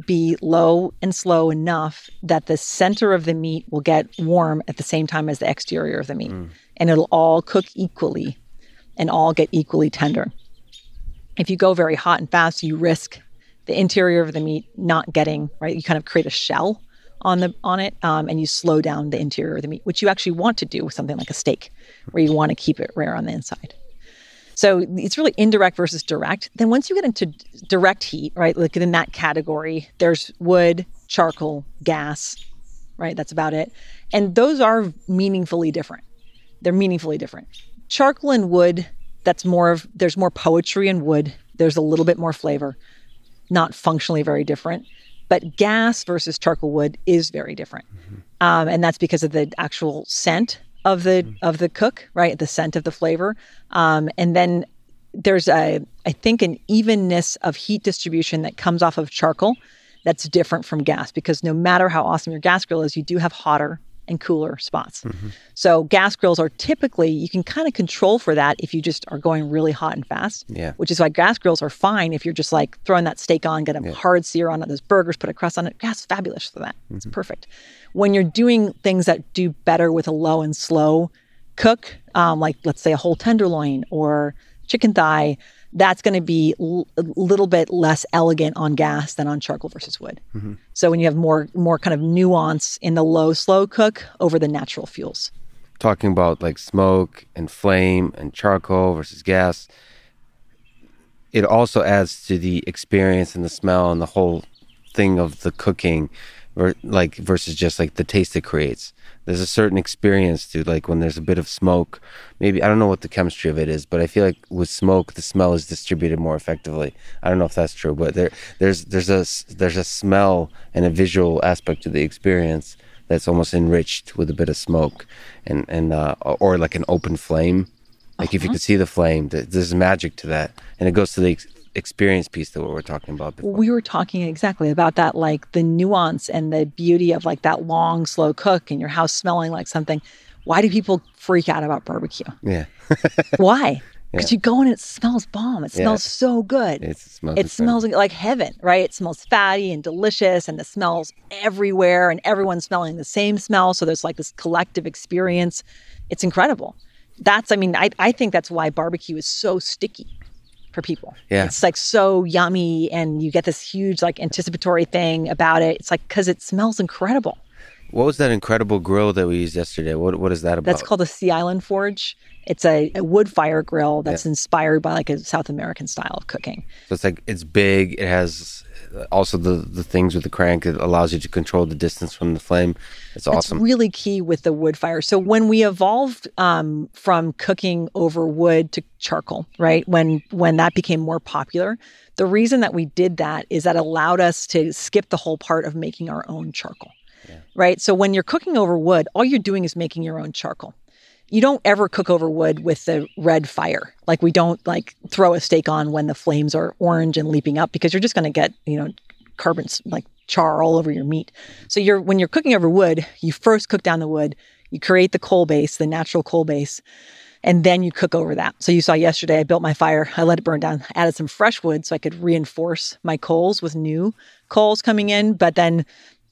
be low and slow enough that the center of the meat will get warm at the same time as the exterior of the meat. Mm. And it'll all cook equally and all get equally tender. If you go very hot and fast, you risk the interior of the meat not getting, right? You kind of create a shell on it, and you slow down the interior of the meat, which you actually want to do with something like a steak, where you want to keep it rare on the inside. So it's really indirect versus direct. Then once you get into direct heat, right, like in that category, there's wood, charcoal, gas, right? That's about it. And those are meaningfully different. They're meaningfully different. Charcoal and wood, there's more poetry in wood. There's a little bit more flavor, not functionally very different. But gas versus charcoal wood is very different. Mm-hmm. And that's because of the actual scent of the cook, right? The scent of the flavor. And then there's an evenness of heat distribution that comes off of charcoal that's different from gas, because no matter how awesome your gas grill is, you do have hotter and cooler spots. Mm-hmm. So gas grills are typically, you can kind of control for that if you just are going really hot and fast, which is why gas grills are fine if you're just like throwing that steak on, get a hard sear on those burgers, put a crust on it. Gas is fabulous for that. Mm-hmm. It's perfect. When you're doing things that do better with a low and slow cook, like let's say a whole tenderloin or chicken thigh, that's going to be a little bit less elegant on gas than on charcoal versus wood. Mm-hmm. So when you have more kind of nuance in the low, slow cook over the natural fuels. Talking about like smoke and flame and charcoal versus gas, it also adds to the experience and the smell and the whole thing of the cooking versus just like the taste it creates. There's a certain experience to like when there's a bit of smoke, maybe, I don't know what the chemistry of it is, but I feel like with smoke, the smell is distributed more effectively. I don't know if that's true, but there's a smell and a visual aspect to the experience that's almost enriched with a bit of smoke and or like an open flame. Like if you could see the flame, there's magic to that. And it goes to the experience piece to what we're talking about before. We were talking exactly about that, like the nuance and the beauty of like that long, slow cook and your house smelling like something. Why do people freak out about barbecue? Yeah. Why? Because you go in and it smells bomb. It smells so good. It smells like heaven, right? It smells fatty and delicious, and the smells everywhere, and everyone's smelling the same smell. So there's like this collective experience. It's incredible. I think that's why barbecue is so sticky for people. Yeah. It's like so yummy, and you get this huge like anticipatory thing about it. It's like, because it smells incredible. What was that incredible grill that we used yesterday? What is that about? That's called a Sea Island Forge. It's a wood fire grill that's inspired by like a South American style of cooking. So it's like, it's big. It has also the things with the crank. It allows you to control the distance from the flame. It's awesome. It's really key with the wood fire. So when we evolved from cooking over wood to charcoal, right? When that became more popular, the reason that we did that is that allowed us to skip the whole part of making our own charcoal. Yeah. Right? So when you're cooking over wood, all you're doing is making your own charcoal. You don't ever cook over wood with the red fire. Like we don't like throw a steak on when the flames are orange and leaping up, because you're just going to get, carbon, like char all over your meat. So when you're cooking over wood, you first cook down the wood, you create the coal base, the natural coal base, and then you cook over that. So you saw yesterday, I built my fire, I let it burn down, added some fresh wood so I could reinforce my coals with new coals coming in, but then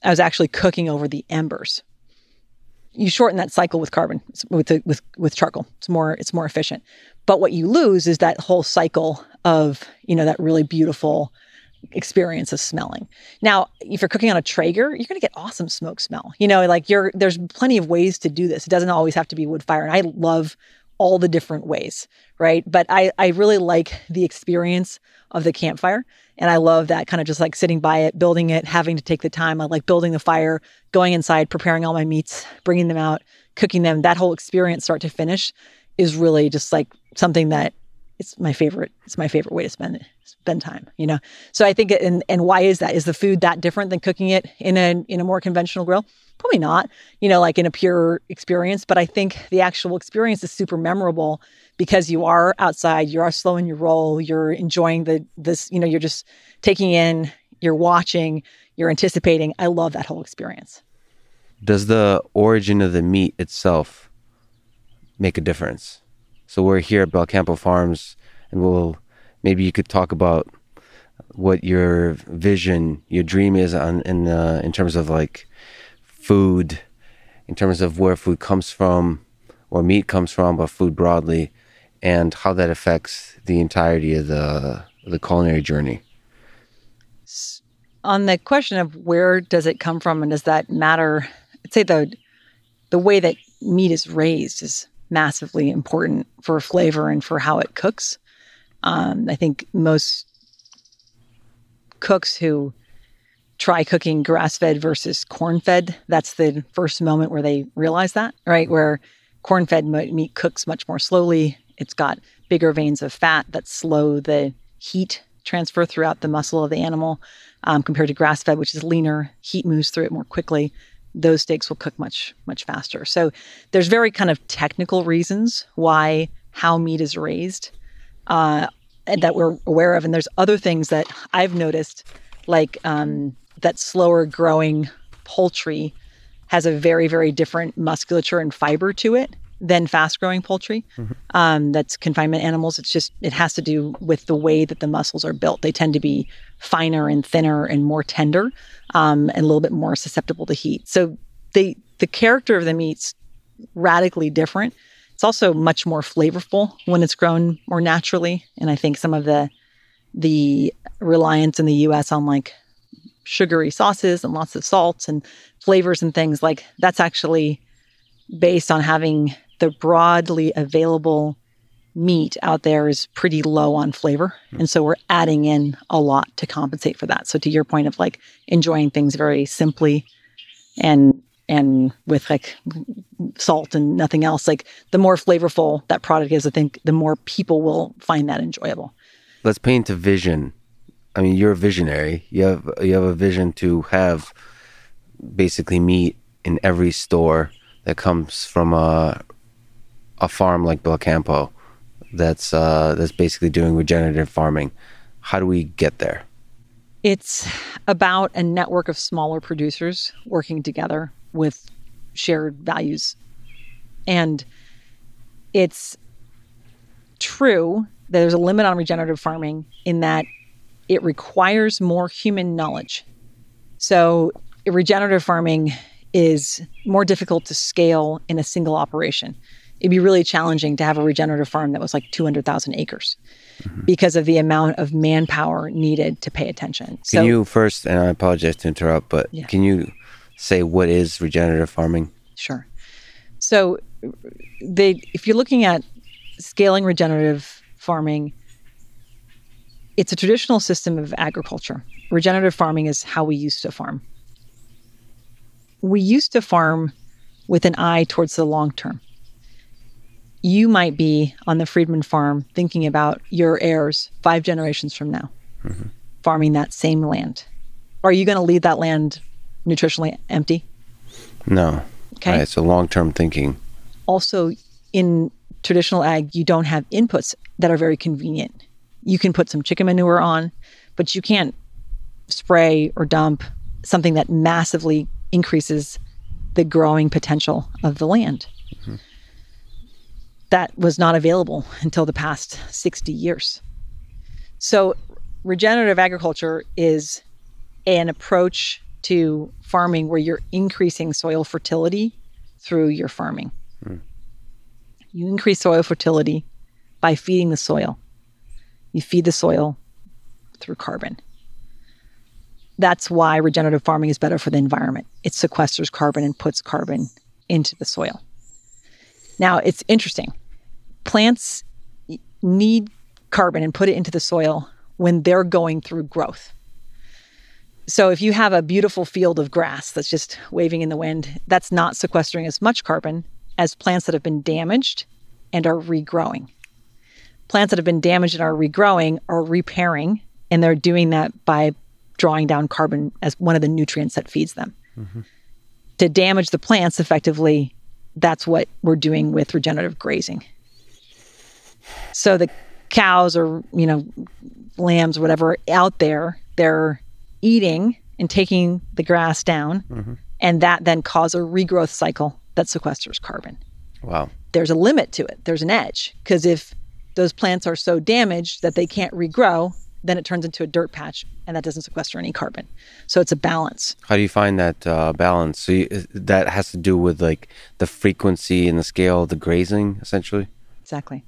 I was actually cooking over the embers. You shorten that cycle with carbon, with charcoal. It's more efficient. But what you lose is that whole cycle of, that really beautiful experience of smelling. Now, if you're cooking on a Traeger, you're going to get awesome smoke smell. There's plenty of ways to do this. It doesn't always have to be wood fire. And I love all the different ways, right? But I really like the experience of the campfire. And I love that kind of just like sitting by it, building it, having to take the time. I like building the fire, going inside, preparing all my meats, bringing them out, cooking them. That whole experience start to finish is really just like something that it's my favorite. It's my favorite way to spend time, you know? So I think, and why is that? Is the food that different than cooking it in a more conventional grill? Probably not, you know, like in a pure experience, but I think the actual experience is super memorable because you are outside, you are slowing your roll, you're enjoying this, you know, you're just taking in, you're watching, you're anticipating. I love that whole experience. Does the origin of the meat itself make a difference? So we're here at Belcampo Farms, and maybe you could talk about what your vision, your dream is in terms of like food, in terms of where food comes from, or meat comes from, but food broadly, and how that affects the entirety of the culinary journey. On the question of where does it come from and does that matter, I'd say the way that meat is raised is massively important for flavor and for how it cooks. I think most cooks who try cooking grass-fed versus corn-fed, that's the first moment where they realize that, right? Where corn-fed meat cooks much more slowly. It's got bigger veins of fat that slow the heat transfer throughout the muscle of the animal compared to grass-fed, which is leaner. Heat moves through it more quickly. Those steaks will cook much, much faster. So there's very kind of technical reasons why how meat is raised that we're aware of. And there's other things that I've noticed, like that slower growing poultry has a very, very different musculature and fiber to it than fast growing poultry. Mm-hmm. That's confinement animals. It's just, it has to do with the way that the muscles are built. They tend to be finer and thinner and more tender and a little bit more susceptible to heat. So the character of the meat's radically different. It's also much more flavorful when it's grown more naturally. And I think some of the reliance in the US on like sugary sauces and lots of salts and flavors and things like that's actually based on having the broadly available meat out there is pretty low on flavor. And so we're adding in a lot to compensate for that. So to your point of like enjoying things very simply and with like salt and nothing else, like the more flavorful that product is, I think the more people will find that enjoyable. Let's paint a vision. I mean, you're a visionary. You have a vision to have basically meat in every store that comes from a farm like Belcampo that's basically doing regenerative farming. How do we get there? It's about a network of smaller producers working together with shared values. And it's true that there's a limit on regenerative farming in that it requires more human knowledge. So regenerative farming is more difficult to scale in a single operation. It'd be really challenging to have a regenerative farm that was like 200,000 acres because of the amount of manpower needed to pay attention. Can you first, and I apologize to interrupt, but can you say what is regenerative farming? Sure. So if you're looking at scaling regenerative farming, it's a traditional system of agriculture. Regenerative farming is how we used to farm. We used to farm with an eye towards the long term. You might be on the Fridman farm thinking about your heirs 5 generations from now, farming that same land. Are you going to leave that land nutritionally empty? No. Okay. Right, so long-term thinking. Also, in traditional ag, you don't have inputs that are very convenient. You can put some chicken manure on, but you can't spray or dump something that massively increases the growing potential of the land. Mm-hmm. That was not available until the past 60 years. So regenerative agriculture is an approach to farming where you're increasing soil fertility through your farming. Mm. You increase soil fertility by feeding the soil. You feed the soil through carbon. That's why regenerative farming is better for the environment. It sequesters carbon and puts carbon into the soil. Now, it's interesting. Plants need carbon and put it into the soil when they're going through growth. So if you have a beautiful field of grass that's just waving in the wind, that's not sequestering as much carbon as plants that have been damaged and are regrowing. Plants that have been damaged and are regrowing are repairing, and they're doing that by drawing down carbon as one of the nutrients that feeds them. Mm-hmm. To damage the plants effectively, that's what we're doing with regenerative grazing. So the cows or, you know, lambs, whatever, out there, they're eating and taking the grass down, mm-hmm. and that then causes a regrowth cycle that sequesters carbon. Wow. There's a limit to it. There's an edge, because if those plants are so damaged that they can't regrow, then it turns into a dirt patch, and that doesn't sequester any carbon. So it's a balance. How do you find that balance? So that has to do with like the frequency and the scale of the grazing, essentially? Exactly.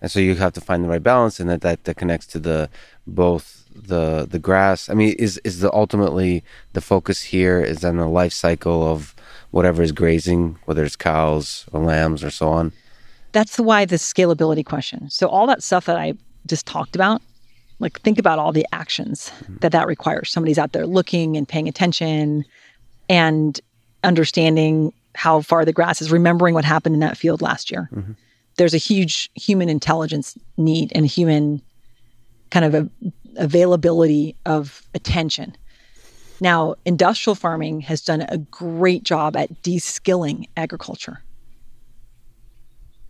And so you have to find the right balance, and that connects to both the grass. I mean, is the ultimately the focus here is on the life cycle of whatever is grazing, whether it's cows or lambs or so on? That's why the scalability question. So all that stuff that I just talked about, like, think about all the actions that requires. Somebody's out there looking and paying attention and understanding how far the grass is, remembering what happened in that field last year. Mm-hmm. There's a huge human intelligence need and human kind of availability of attention. Now, industrial farming has done a great job at de-skilling agriculture.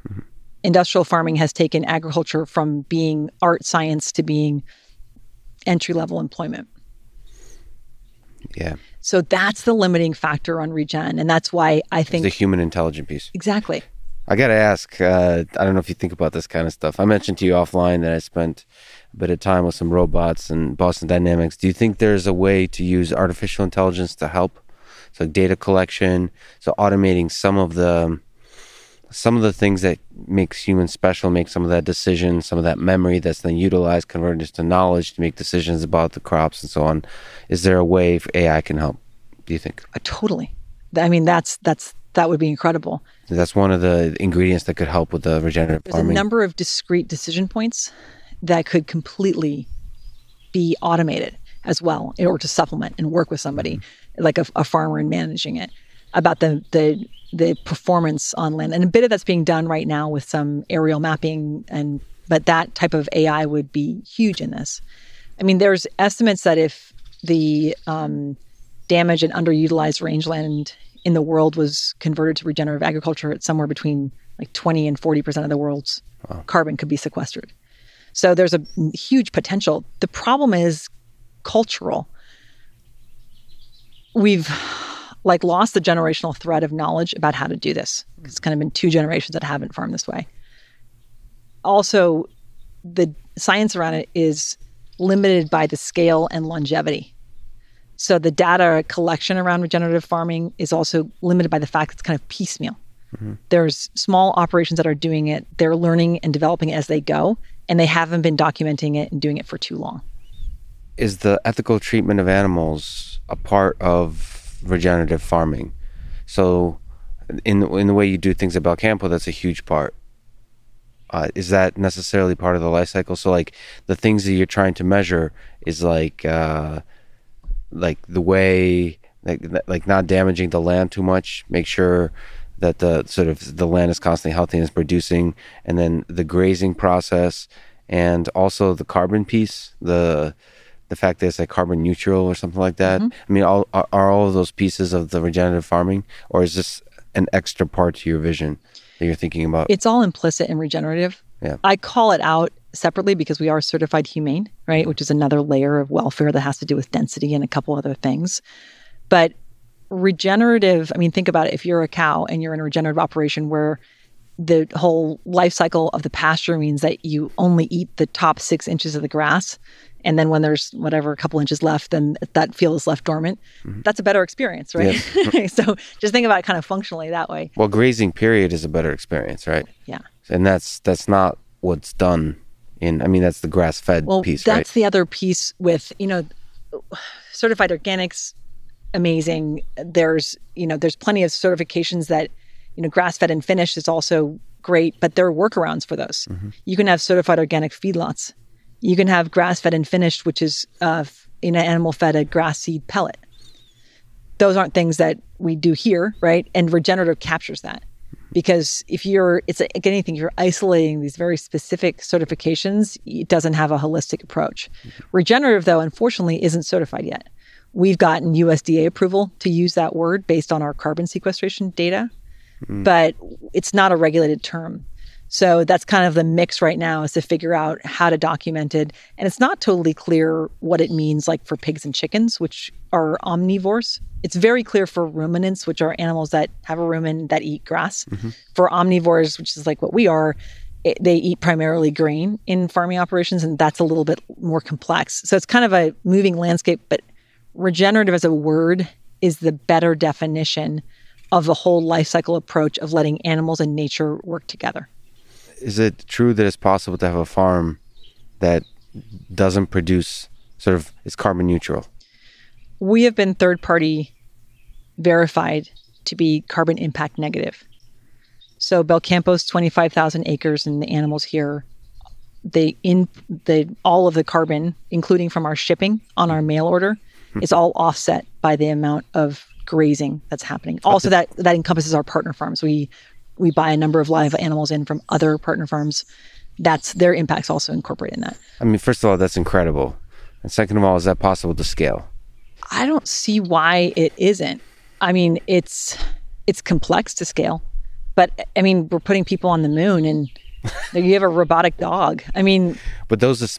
Mm-hmm. Industrial farming has taken agriculture from being art science to being entry-level employment. Yeah. So that's the limiting factor on regen, and that's why I think... It's the human intelligence piece. Exactly. I got to ask, I don't know if you think about this kind of stuff. I mentioned to you offline that I spent a bit of time with some robots and Boston Dynamics. Do you think there's a way to use artificial intelligence to help? So data collection, so automating some of the things that makes humans special, make some of that decision, some of that memory that's then utilized, converted to knowledge to make decisions about the crops and so on. Is there a way AI can help, do you think? Totally. I mean, that would be incredible. That's one of the ingredients that could help with the regenerative farming. There's a number of discrete decision points that could completely be automated as well, or to supplement and work with somebody, mm-hmm. like a farmer in managing it, about the performance on land. And a bit of that's being done right now with some aerial mapping, but that type of AI would be huge in this. I mean, there's estimates that if the damaged and underutilized rangeland in the world was converted to regenerative agriculture, it's somewhere between like 20 and 40% of the world's carbon could be sequestered. So there's a huge potential. The problem is cultural. We've lost the generational thread of knowledge about how to do this. It's kind of been two generations that haven't farmed this way. Also, the science around it is limited by the scale and longevity. So the data collection around regenerative farming is also limited by the fact it's kind of piecemeal. Mm-hmm. There's small operations that are doing it. They're learning and developing it as they go, and they haven't been documenting it and doing it for too long. Is the ethical treatment of animals a part of regenerative farming? So in the way you do things at Belcampo, that's a huge part. Is that necessarily part of the life cycle? So like the things that you're trying to measure is like the way, like not damaging the land too much, make sure that the sort of the land is constantly healthy and is producing, and then the grazing process, and also the carbon piece, the fact that it's like carbon neutral or something like that. Mm-hmm. I mean, are all of those pieces of the regenerative farming, or is this an extra part to your vision that you're thinking about? It's all implicit in regenerative. Yeah. I call it out separately because we are certified humane, right? Which is another layer of welfare that has to do with density and a couple other things. But regenerative, I mean, think about it. If you're a cow and you're in a regenerative operation where the whole life cycle of the pasture means that you only eat the top 6 inches of the grass, and then when there's whatever, a couple inches left, then that field is left dormant. Mm-hmm. That's a better experience, right? Yes. So just think about it kind of functionally that way. Well, grazing period is a better experience, right? Yeah. And that's not what's done in, I mean, that's the grass-fed piece, right? That's the other piece with, you know, certified organics, amazing. There's, you know, there's plenty of certifications that, you know, grass-fed and finished is also great, but there are workarounds for those. Mm-hmm. You can have certified organic feedlots. You can have grass-fed and finished, which is in an animal-fed a grass seed pellet. Those aren't things that we do here, right? And regenerative captures that. because if you're, it's like anything, you're isolating these very specific certifications, it doesn't have a holistic approach. Regenerative, though, unfortunately, isn't certified yet. We've gotten USDA approval to use that word based on our carbon sequestration data, but it's not a regulated term. So that's kind of the mix right now, is to figure out how to document it. And it's not totally clear what it means, like for pigs and chickens, which are omnivores. It's very clear for ruminants, which are animals that have a rumen that eat grass. Mm-hmm. For omnivores, which is like what we are, they eat primarily grain in farming operations, and that's a little bit more complex. So it's kind of a moving landscape, but regenerative as a word is the better definition of the whole life cycle approach of letting animals and nature work together. Is it true that it's possible to have a farm that doesn't produce, sort of, is carbon neutral? We have been third-party verified to be carbon impact negative. So Belcampo's 25,000 acres and the animals here, all of the carbon, including from our shipping on our mail order, is all offset by the amount of grazing that's happening. Also, that encompasses our partner farms. We buy a number of live animals in from other partner farms. That's their impacts also incorporated in that. I mean, first of all, that's incredible. And second of all, is that possible to scale? I don't see why it isn't. I mean, it's complex to scale, but I mean, we're putting people on the moon and you have a robotic dog. I mean, but that's less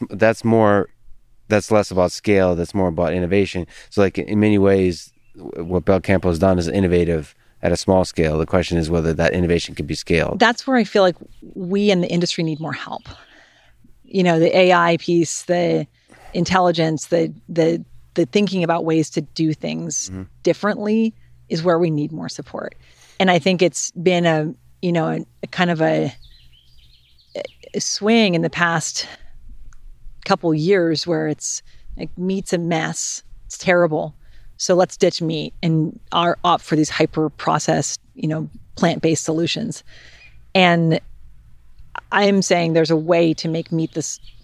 about scale. That's more about innovation. So like in many ways, what Belcampo has done is innovative at a small scale. The question is whether that innovation can be scaled. That's where I feel like we in the industry need more help. You know, the AI piece, the intelligence, the thinking about ways to do things differently is where we need more support. And I think it's been a kind of a swing in the past couple years where it's like meat's a mess. It's terrible. So let's ditch meat and opt for these hyper-processed, plant-based solutions. And I am saying there's a way to make meat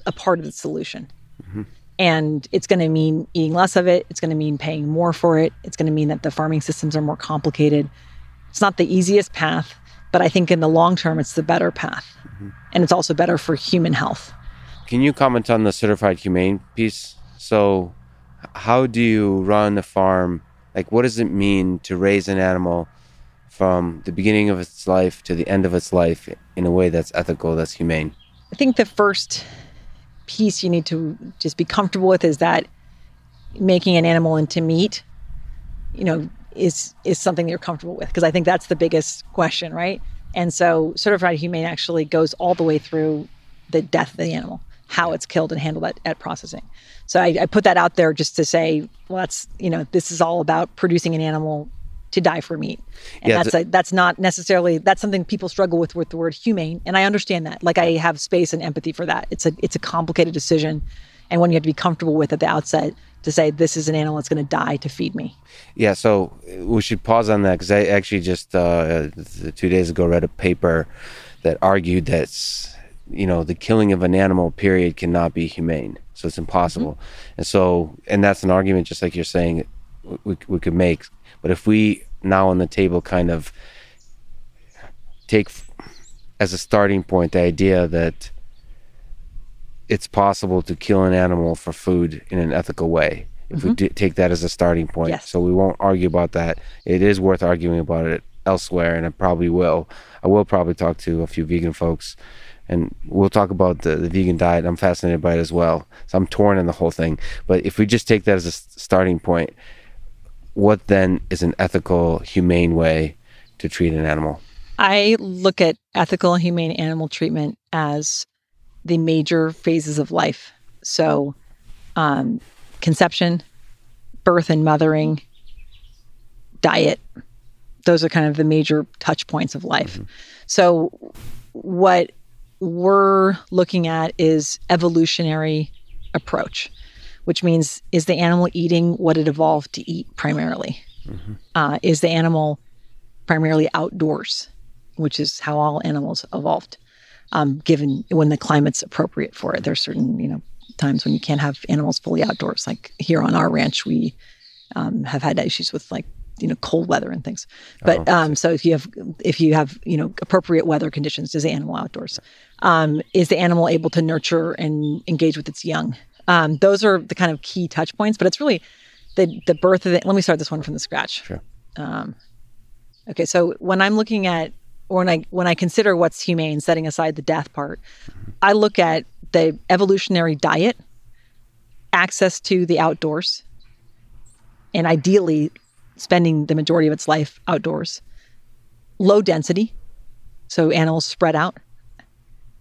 a part of the solution. Mm-hmm. And it's going to mean eating less of it. It's going to mean paying more for it. It's going to mean that the farming systems are more complicated. It's not the easiest path, but I think in the long term, it's the better path. Mm-hmm. And it's also better for human health. Can you comment on the certified humane piece? So how do you run a farm? Like, what does it mean to raise an animal from the beginning of its life to the end of its life in a way that's ethical, that's humane? I think the first piece you need to just be comfortable with is that making an animal into meat, is something that you're comfortable with. Because I think that's the biggest question, right? And so certified humane actually goes all the way through the death of the animal, how it's killed and handled at processing. So I put that out there just to say, well, that's, this is all about producing an animal to die for meat. And that's not necessarily, that's something people struggle with the word humane. And I understand that. Like, I have space and empathy for that. It's a complicated decision. And one you have to be comfortable with at the outset to say, this is an animal that's going to die to feed me. Yeah. So we should pause on that. Cause I actually just 2 days ago read a paper that argued that's, the killing of an animal, period, cannot be humane. So it's impossible. Mm-hmm. And that's an argument, just like you're saying, we could make. But if we now on the table kind of take as a starting point the idea that it's possible to kill an animal for food in an ethical way, if we take that as a starting point. Yes. So we won't argue about that. It is worth arguing about it elsewhere, and I probably will. I will probably talk to a few vegan folks. And we'll talk about the vegan diet. I'm fascinated by it as well. So I'm torn in the whole thing. But if we just take that as a starting point, what then is an ethical, humane way to treat an animal? I look at ethical and humane animal treatment as the major phases of life. So conception, birth and mothering, diet. Those are kind of the major touch points of life. Mm-hmm. So what we're looking at is evolutionary approach, which means, is the animal eating what it evolved to eat primarily? Mm-hmm. Is the animal primarily outdoors, which is how all animals evolved, given when the climate's appropriate for it. There's certain, times when you can't have animals fully outdoors. Like here on our ranch, we have had issues with like cold weather and things. But so if you have appropriate weather conditions, is the animal outdoors? Is the animal able to nurture and engage with its young? Those are the kind of key touch points. But it's really the birth of it. Let me start this one from the scratch. Sure. Okay. So when I'm looking at, or when I consider what's humane, setting aside the death part, I look at the evolutionary diet, access to the outdoors, and ideally spending the majority of its life outdoors, low density, so animals spread out,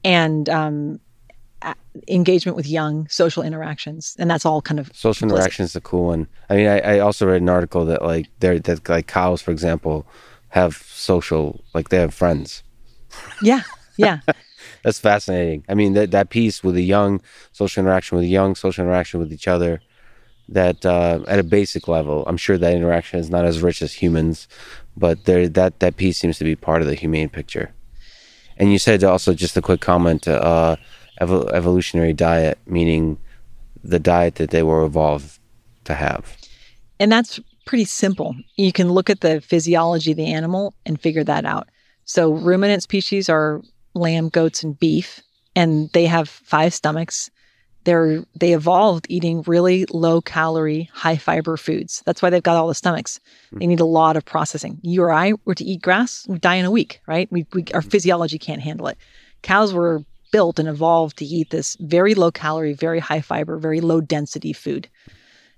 and engagement with young, social interactions. And that's all kind of... Social interaction is the cool one. I mean, I also read an article that like cows, for example, have social, like they have friends. Yeah, yeah. That's fascinating. I mean, that piece with the young, social interaction with the young, social interaction with each other, that at a basic level, I'm sure that interaction is not as rich as humans, but that piece seems to be part of the humane picture. And you said also, just a quick comment, evolutionary diet, meaning the diet that they were evolved to have. And that's pretty simple. You can look at the physiology of the animal and figure that out. So ruminant species are lamb, goats, and beef, and they have 5 stomachs. They evolved eating really low-calorie, high-fiber foods. That's why they've got all the stomachs. They need a lot of processing. You or I were to eat grass, we'd die in a week, right? Our physiology can't handle it. Cows were built and evolved to eat this very low-calorie, very high-fiber, very low-density food.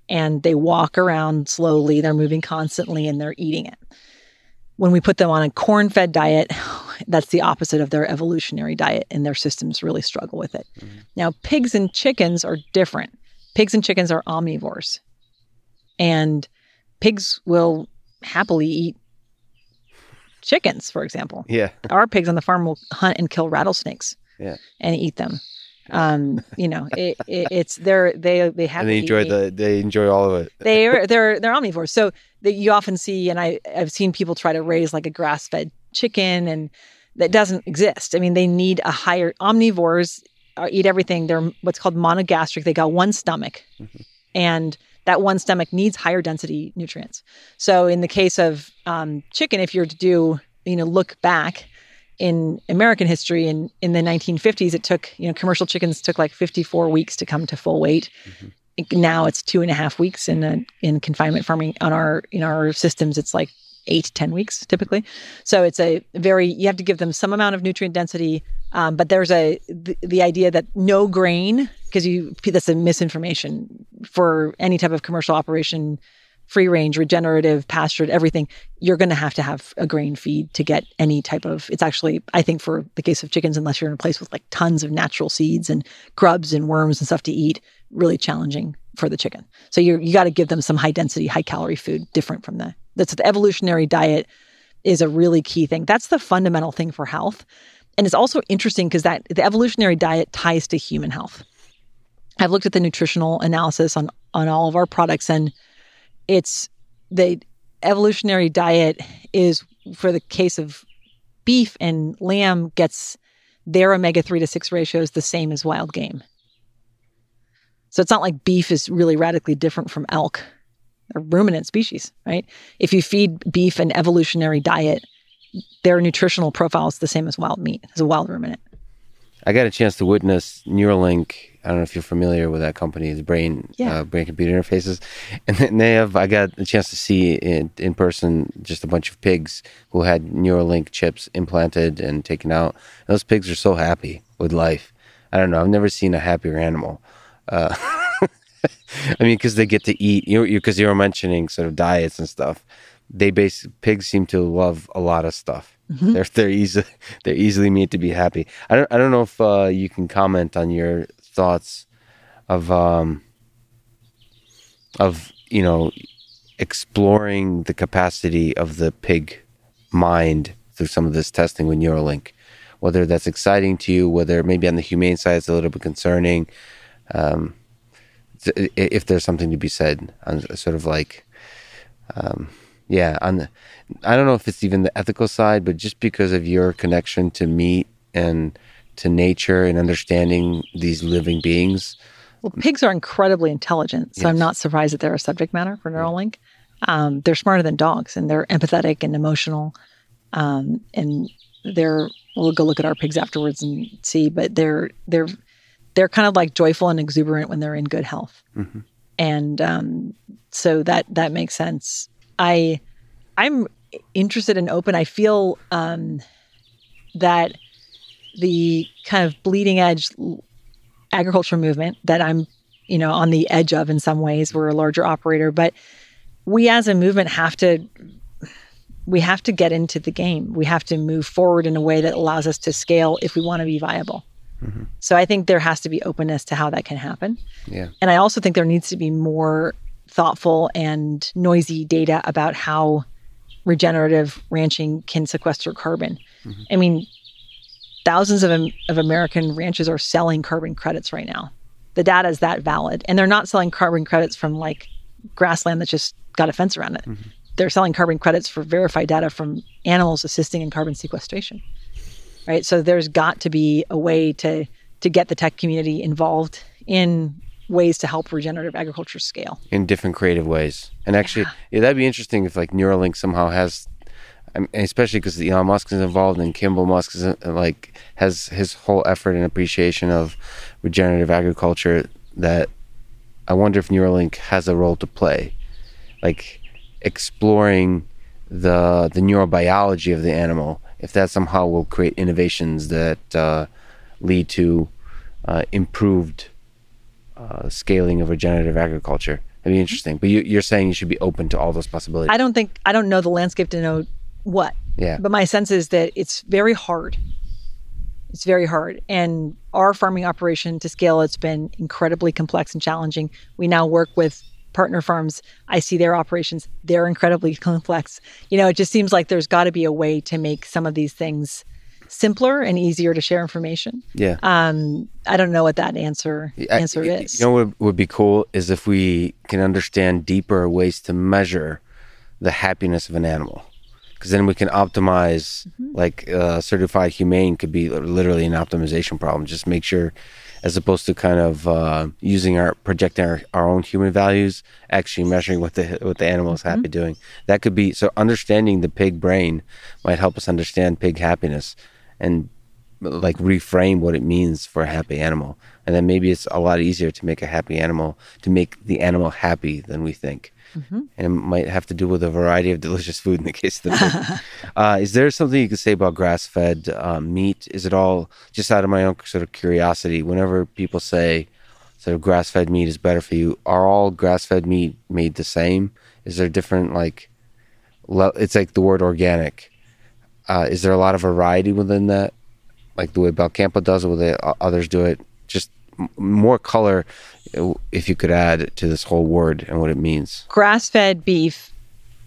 And they walk around slowly, they're moving constantly, and they're eating it. When we put them on a corn-fed diet, that's the opposite of their evolutionary diet, and their systems really struggle with it. Mm-hmm. Now, pigs and chickens are different. Pigs and chickens are omnivores, and pigs will happily eat chickens, for example. Yeah. Our pigs on the farm will hunt and kill rattlesnakes and eat them. They have, and they enjoy all of it. They're omnivores. So that you often see, and I've seen people try to raise like a grass-fed chicken, and that doesn't exist. I mean, they need a higher, omnivores eat everything. They're what's called monogastric. They got one stomach, and that one stomach needs higher density nutrients. So in the case of chicken, if you're to do, look back in American history, in the 1950s, it took, commercial chickens took like 54 weeks to come to full weight. Mm-hmm. Now it's 2.5 weeks in confinement farming. In our systems, it's like 8 to 10 weeks typically. So it's you have to give them some amount of nutrient density. But there's the idea that no grain, because that's a misinformation for any type of commercial operation. Free range, regenerative, pastured, everything, you're going to have a grain feed to get any type of, it's actually, I think for the case of chickens, unless you're in a place with like tons of natural seeds and grubs and worms and stuff to eat, really challenging for the chicken. So you got to give them some high density, high calorie food different from that's the evolutionary diet is a really key thing. That's the fundamental thing for health. And it's also interesting because the evolutionary diet ties to human health. I've looked at the nutritional analysis on all of our products, and it's the evolutionary diet is, for the case of beef and lamb, gets their omega-3 to 6 ratios the same as wild game. So it's not like beef is really radically different from elk, a ruminant species, right? If you feed beef an evolutionary diet, their nutritional profile is the same as wild meat, as a wild ruminant. I got a chance to witness Neuralink. I don't know if you're familiar with that company, the brain-computer interfaces. And then I got a chance to see in person just a bunch of pigs who had Neuralink chips implanted and taken out. And those pigs are so happy with life. I don't know. I've never seen a happier animal. I mean, because they get to eat. Because you were mentioning sort of diets and stuff. Pigs seem to love a lot of stuff. Mm-hmm. They're easily made to be happy. I don't know if you can comment on your thoughts of exploring the capacity of the pig mind through some of this testing with Neuralink, whether that's exciting to you, whether maybe on the humane side it's a little bit concerning, if there's something to be said on sort of like. I don't know if it's even the ethical side, but just because of your connection to meat and to nature and understanding these living beings. Well, pigs are incredibly intelligent, so yes. I'm not surprised that they're a subject matter for Neuralink. They're smarter than dogs, and they're empathetic and emotional. And they're, we'll go look at our pigs afterwards and see, but they're kind of like joyful and exuberant when they're in good health. Mm-hmm. And, so that makes sense. I'm interested and open. I feel, that the kind of bleeding edge agriculture movement that I'm, on the edge of, in some ways, we're a larger operator, but we as a movement have to get into the game. We have to move forward in a way that allows us to scale if we want to be viable. Mm-hmm. So I think there has to be openness to how that can happen. Yeah. And I also think there needs to be more thoughtful and noisy data about how regenerative ranching can sequester carbon. Mm-hmm. I mean, thousands of American ranches are selling carbon credits right now. The data is that valid. And they're not selling carbon credits from like grassland that's just got a fence around it. Mm-hmm. They're selling carbon credits for verified data from animals assisting in carbon sequestration, right? So there's got to be a way to get the tech community involved in ways to help regenerative agriculture scale. In different creative ways. And actually, yeah, that'd be interesting if like Neuralink somehow has, especially because Elon Musk is involved and Kimball Musk is like, has his whole effort and appreciation of regenerative agriculture, that I wonder if Neuralink has a role to play. Like, exploring the neurobiology of the animal, if that somehow will create innovations that lead to improved scaling of regenerative agriculture. That'd be interesting. But you're saying you should be open to all those possibilities. I don't know the landscape to know what. Yeah. But my sense is that it's very hard. It's very hard. And our farming operation to scale, it's been incredibly complex and challenging. We now work with partner farms. I see their operations. They're incredibly complex. It just seems like there's got to be a way to make some of these things simpler and easier to share information. Yeah. I don't know what that answer is. What would be cool is if we can understand deeper ways to measure the happiness of an animal. Because then we can optimize, mm-hmm. like certified humane could be literally an optimization problem. Just make sure, as opposed to kind of using projecting our own human values, actually measuring what the animal is happy mm-hmm. doing. That could be, so understanding the pig brain might help us understand pig happiness and like reframe what it means for a happy animal. And then maybe it's a lot easier to make a happy animal, to make the animal happy than we think. Mm-hmm. And it might have to do with a variety of delicious food in the case of the pig. Is there something you could say about grass-fed meat? Is it all, just out of my own sort of curiosity, whenever people say sort of grass-fed meat is better for you, are all grass-fed meat made the same? Is there different, it's like the word organic. Is there a lot of variety within that? Like the way Belcampo does it, the way others do it? Just more color, if you could add to this whole word and what it means. Grass-fed beef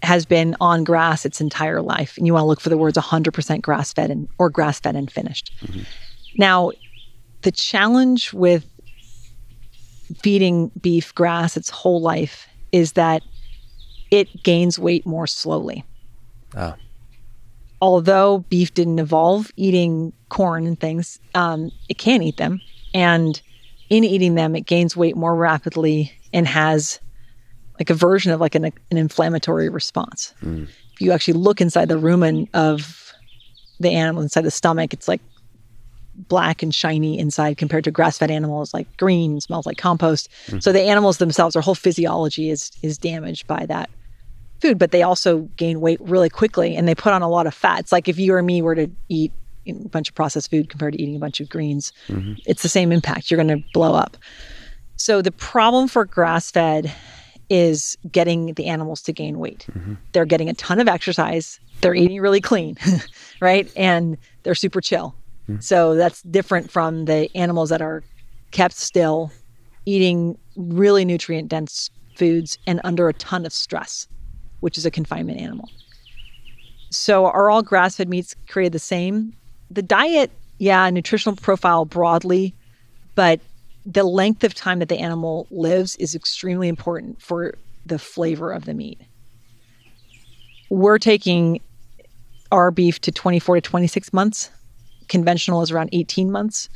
has been on grass its entire life. And you want to look for the words 100% grass-fed or grass-fed and finished. Mm-hmm. Now, the challenge with feeding beef grass its whole life is that it gains weight more slowly. Oh. Although beef didn't evolve eating corn and things, it can eat them. And in eating them, it gains weight more rapidly and has like a version of like an inflammatory response. Mm. If you actually look inside the rumen of the animal, inside the stomach, it's like black and shiny inside compared to grass-fed animals, like green, smells like compost. Mm. So the animals themselves, their whole physiology is damaged by that food, but they also gain weight really quickly and they put on a lot of fat. It's like if you or me were to eat a bunch of processed food compared to eating a bunch of greens, mm-hmm. it's the same impact. You're going to blow up. So the problem for grass-fed is getting the animals to gain weight. Mm-hmm. They're getting a ton of exercise. They're eating really clean, right? And they're super chill. Mm-hmm. So that's different from the animals that are kept still, eating really nutrient-dense foods and under a ton of stress, which is a confinement animal. So are all grass-fed meats created the same? The diet, yeah, nutritional profile broadly, but the length of time that the animal lives is extremely important for the flavor of the meat. We're taking our beef to 24 to 26 months. Conventional is around 18 months.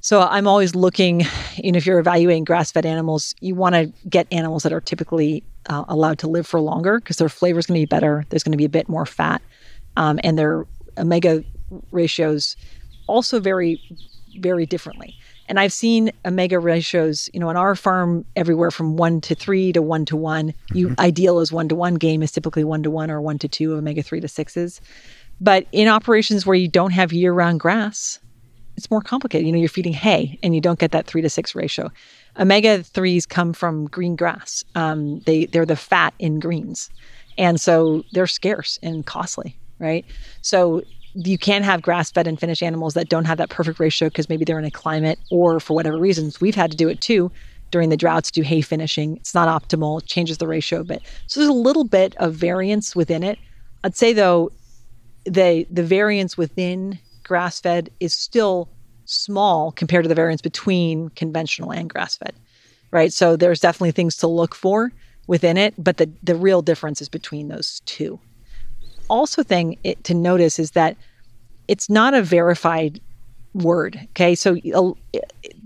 So I'm always looking, if you're evaluating grass-fed animals, you want to get animals that are typically allowed to live for longer because their flavor is going to be better. There's going to be a bit more fat, and their omega ratios also vary very differently. And I've seen omega ratios, you know, on our farm everywhere from 1 to 3 to 1 to 1. Ideal is 1 to 1. Game is typically 1 to 1 or 1 to 2, omega 3 to 6s. But in operations where you don't have year-round grass, it's more complicated. You know, you're feeding hay and you don't get that 3 to 6 ratio. Omega 3s come from green grass. They're the fat in greens, and so they're scarce and costly, right? So you can have grass-fed and finished animals that don't have that perfect ratio because maybe they're in a climate or for whatever reasons. We've had to do it too during the droughts, do hay finishing. It's not optimal. It changes the ratio a bit. So there's a little bit of variance within it. I'd say though, the variance within grass-fed is still small compared to the variance between conventional and grass-fed, right? So there's definitely things to look for within it, but the real difference is between those two. Also to notice is that it's not a verified word, okay? So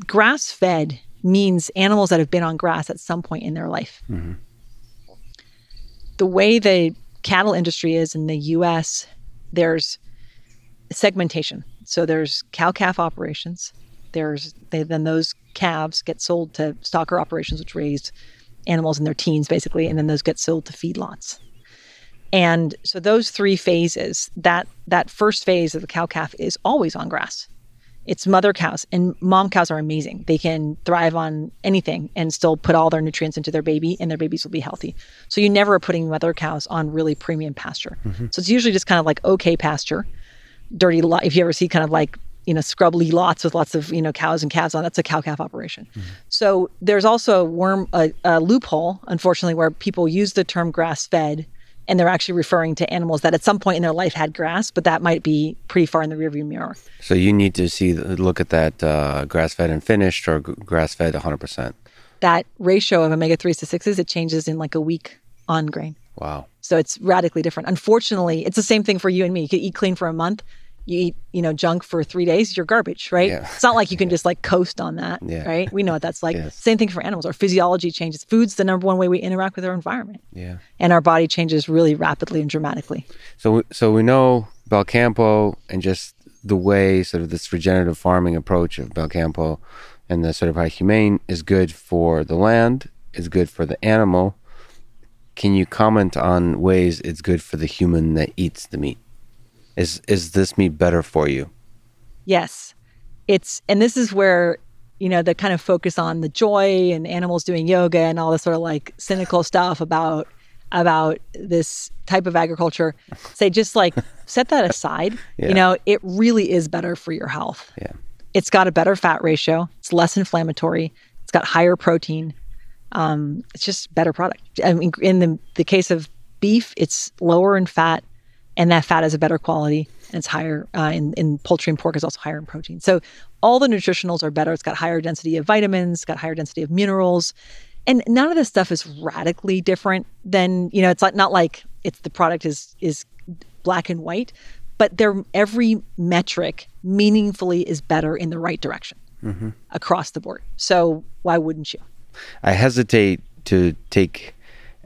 grass-fed means animals that have been on grass at some point in their life. Mm-hmm. The way the cattle industry is in the U.S., there's segmentation. So there's cow-calf operations. Then those calves get sold to stocker operations, which raise animals in their teens, basically, and then those get sold to feedlots. And so those three phases, that first phase of the cow-calf is always on grass. It's mother cows, and mom cows are amazing. They can thrive on anything and still put all their nutrients into their baby, and their babies will be healthy. So you never are putting mother cows on really premium pasture. Mm-hmm. So it's usually just kind of like okay pasture, dirty lot. If you ever see kind of like, you know, scrubbly lots with lots of, you know, cows and calves on, that's a cow-calf operation. Mm-hmm. So there's also a loophole, unfortunately, where people use the term grass-fed, and they're actually referring to animals that at some point in their life had grass, but that might be pretty far in the rearview mirror. So you need to look at that grass-fed and finished or grass-fed 100%. That ratio of omega-3s to 6s, it changes in like a week on grain. Wow. So it's radically different. Unfortunately, it's the same thing for you and me. You could eat clean for a month. You eat, you know, junk for 3 days, you're garbage, right? Yeah. It's not like you can just like coast on that, right? We know what that's like. Yes. Same thing for animals. Our physiology changes. Food's the number one way we interact with our environment. Yeah. And our body changes really rapidly and dramatically. So we know Belcampo and just the way sort of this regenerative farming approach of Belcampo and the sort of high humane is good for the land, is good for the animal. Can you comment on ways it's good for the human that eats the meat? Is this meat better for you? Yes. And this is where, you know, the kind of focus on the joy and animals doing yoga and all this sort of like cynical stuff about this type of agriculture, say just like set that aside. Yeah. You know, it really is better for your health. Yeah. It's got a better fat ratio. It's less inflammatory. It's got higher protein. It's just better product. I mean, in the case of beef, it's lower in fat. And that fat is a better quality, and it's higher in poultry, and pork is also higher in protein. So all the nutritionals are better. It's got higher density of vitamins, it's got higher density of minerals. And none of this stuff is radically different than, you know, it's like, not like it's the product is black and white, but every metric meaningfully is better in the right direction across the board. So why wouldn't you? I hesitate to take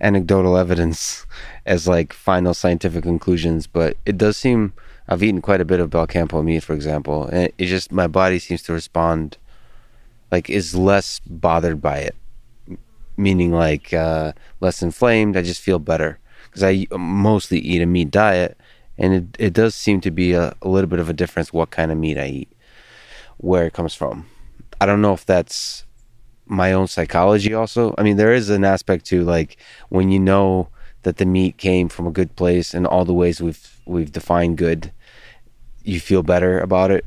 anecdotal evidence as like final scientific conclusions, but it does seem, I've eaten quite a bit of Belcampo meat, for example, and it just, my body seems to respond, like is less bothered by it, meaning like less inflamed. I just feel better because I mostly eat a meat diet, and it does seem to be a little bit of a difference what kind of meat I eat, where it comes from. I don't know if that's my own psychology also. I mean, there is an aspect to like when you know that the meat came from a good place and all the ways we've defined good, you feel better about it,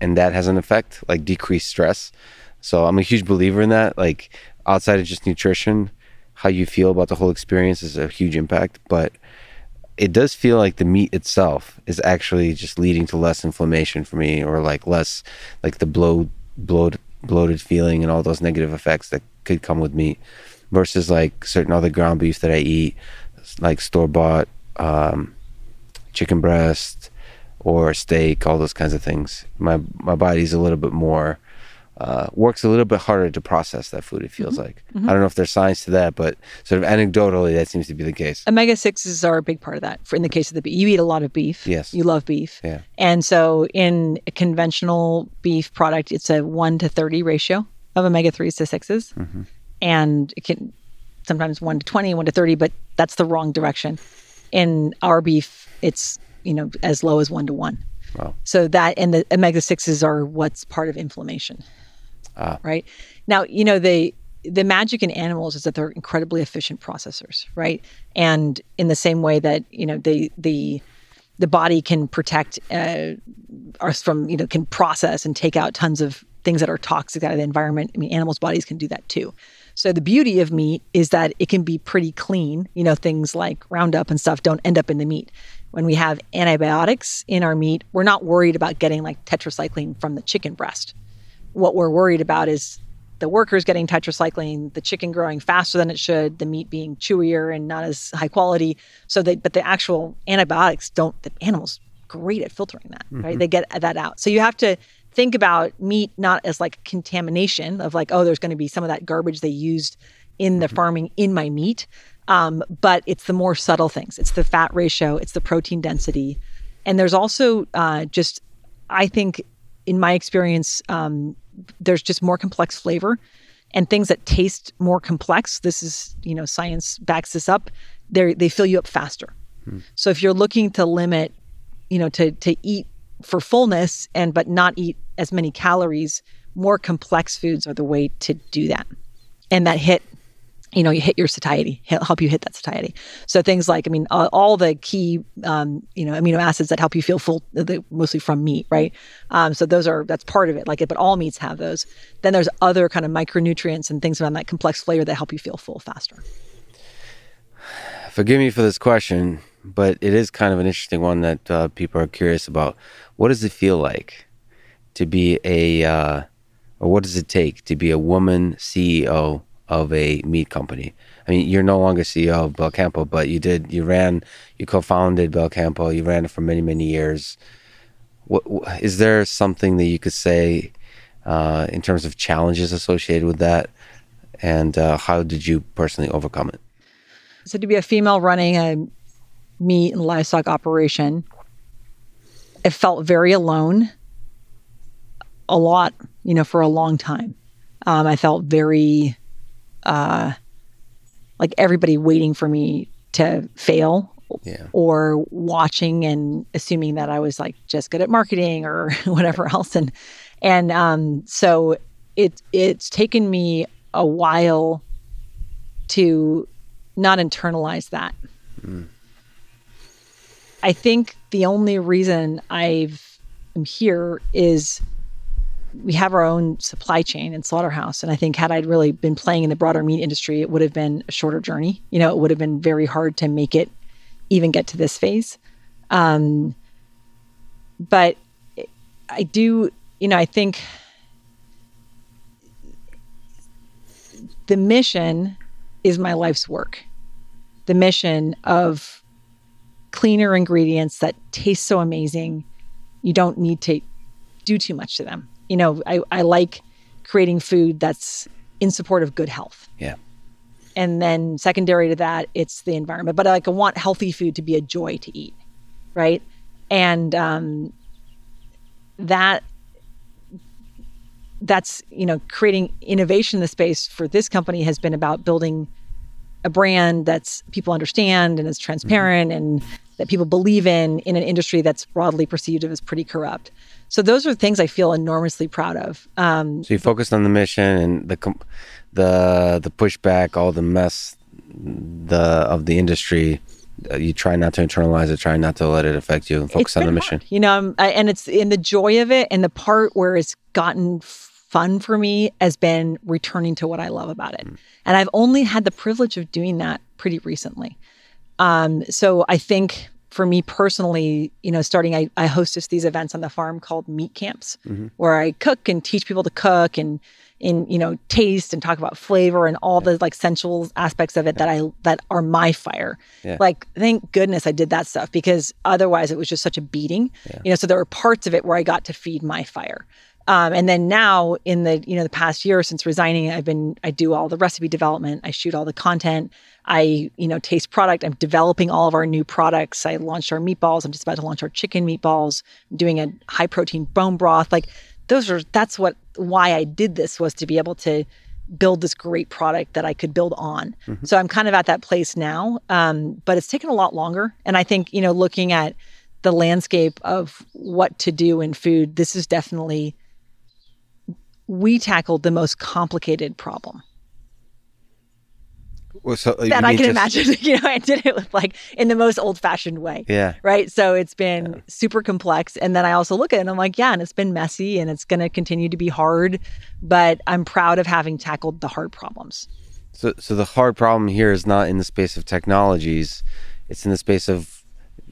and that has an effect, like decreased stress. So I'm a huge believer in that. Like outside of just nutrition, how you feel about the whole experience is a huge impact, but it does feel like the meat itself is actually just leading to less inflammation for me, or like less like the bloated feeling and all those negative effects that could come with meat versus like certain other ground beef that I eat, like store-bought chicken breast or steak, all those kinds of things. My body's a little bit more works a little bit harder to process that food, it feels like. I don't know if there's science to that, but sort of anecdotally, that seems to be the case. Omega-6s are a big part of that. In the case of the beef, you eat a lot of beef. Yes. You love beef. Yeah. And so in a conventional beef product, it's a 1 to 30 ratio of omega-3s to 6s. And it can sometimes 1 to 20, 1 to 30, but that's the wrong direction. In our beef, it's, you know, as low as 1 to 1. Wow. So that, and the omega-6s are what's part of inflammation. Right? Now, you know, the magic in animals is that they're incredibly efficient processors, right? And in the same way that, you know, the body can protect us from, you know, can process and take out tons of things that are toxic out of the environment. I mean, animals' bodies can do that too. So the beauty of meat is that it can be pretty clean. You know, things like Roundup and stuff don't end up in the meat. When we have antibiotics in our meat, we're not worried about getting like tetracycline from the chicken breast. What we're worried about is the workers getting tetracycline, the chicken growing faster than it should, the meat being chewier and not as high quality. So but the actual antibiotics don't, the animal's great at filtering that, right? They get that out. So you have to think about meat not as like contamination of like, oh, there's going to be some of that garbage they used in the farming in my meat. But it's the more subtle things. It's the fat ratio, it's the protein density. And there's also just, I think in my experience, there's just more complex flavor and things that taste more complex. This is, you know, science backs this up. They fill you up faster. So if you're looking to limit, you know, to eat for fullness and but not eat as many calories, more complex foods are the way to do that. And that hit, you know, you hit your satiety, help you hit that satiety. So things like, I mean, all the key, you know, amino acids that help you feel full, mostly from meat, right? So that's part of it, like it, but all meats have those. Then there's other kind of micronutrients and things around that complex flavor that help you feel full faster. Forgive me for this question, but it is kind of an interesting one that people are curious about. What does it feel like to be or what does it take to be a woman CEO of a meat company? I mean, you're no longer CEO of Belcampo, but you co-founded Belcampo, you ran it for many, many years. Is there something that you could say in terms of challenges associated with that? And how did you personally overcome it? So to be a female running a meat and livestock operation, it felt very alone a lot, you know, for a long time. I felt very... like everybody waiting for me to fail or watching and assuming that I was like just good at marketing or whatever else. And so it's taken me a while to not internalize that. I think the only reason I'm here is we have our own supply chain and slaughterhouse. And I think had I really been playing in the broader meat industry, it would have been a shorter journey. You know, it would have been very hard to make it even get to this phase. But I do, you know, I think the mission is my life's work. The mission of cleaner ingredients that taste so amazing. You don't need to do too much to them. You know, I like creating food that's in support of good health. Yeah. And then secondary to that, it's the environment. But I want healthy food to be a joy to eat, right? And that's, you know, creating innovation in the space for this company has been about building a brand that's people understand and is transparent and that people believe in an industry that's broadly perceived as pretty corrupt. So those are things I feel enormously proud of. So you focused on the mission and the pushback, all the mess of the industry. You try not to internalize it, try not to let it affect you, and focus on the mission. You know, and it's in the joy of it, and the part where it's gotten fun for me has been returning to what I love about it. And I've only had the privilege of doing that pretty recently. So I think for me personally, you know, I hostess these events on the farm called meat camps, where I cook and teach people to cook and, you know, taste and talk about flavor and all the like sensual aspects of it that are my fire. Yeah. Like, thank goodness I did that stuff because otherwise it was just such a beating, you know, so there were parts of it where I got to feed my fire. And then now in the, the past year since resigning, I do all the recipe development. I shoot all the content. I, taste product. I'm developing all of our new products. I launched our meatballs. I'm just about to launch our chicken meatballs. I'm doing a high protein bone broth. Like that's why I did this, was to be able to build this great product that I could build on. Mm-hmm. So I'm kind of at that place now. But it's taken a lot longer. And I think, looking at the landscape of what to do in food, this is definitely, we tackled the most complicated problem that I can imagine. I did it with in the most old-fashioned way. Yeah. Right. So it's been super complex. And then I also look at it and I'm like, and it's been messy and it's going to continue to be hard, but I'm proud of having tackled the hard problems. So the hard problem here is not in the space of technologies. It's in the space of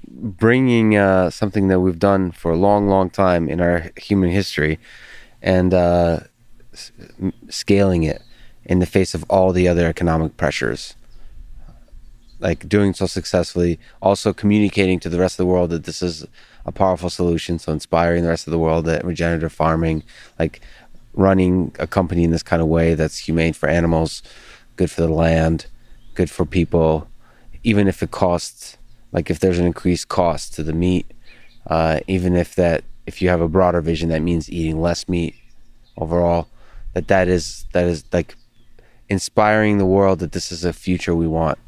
bringing something that we've done for a long, long time in our human history and scaling it in the face of all the other economic pressures, doing so successfully, also communicating to the rest of the world that this is a powerful solution, so inspiring the rest of the world that regenerative farming, running a company in this kind of way that's humane for animals, good for the land, good for people, even if it costs, if there's an increased cost to the meat, even if you have a broader vision, that means eating less meat overall, that is inspiring the world that this is a future we want,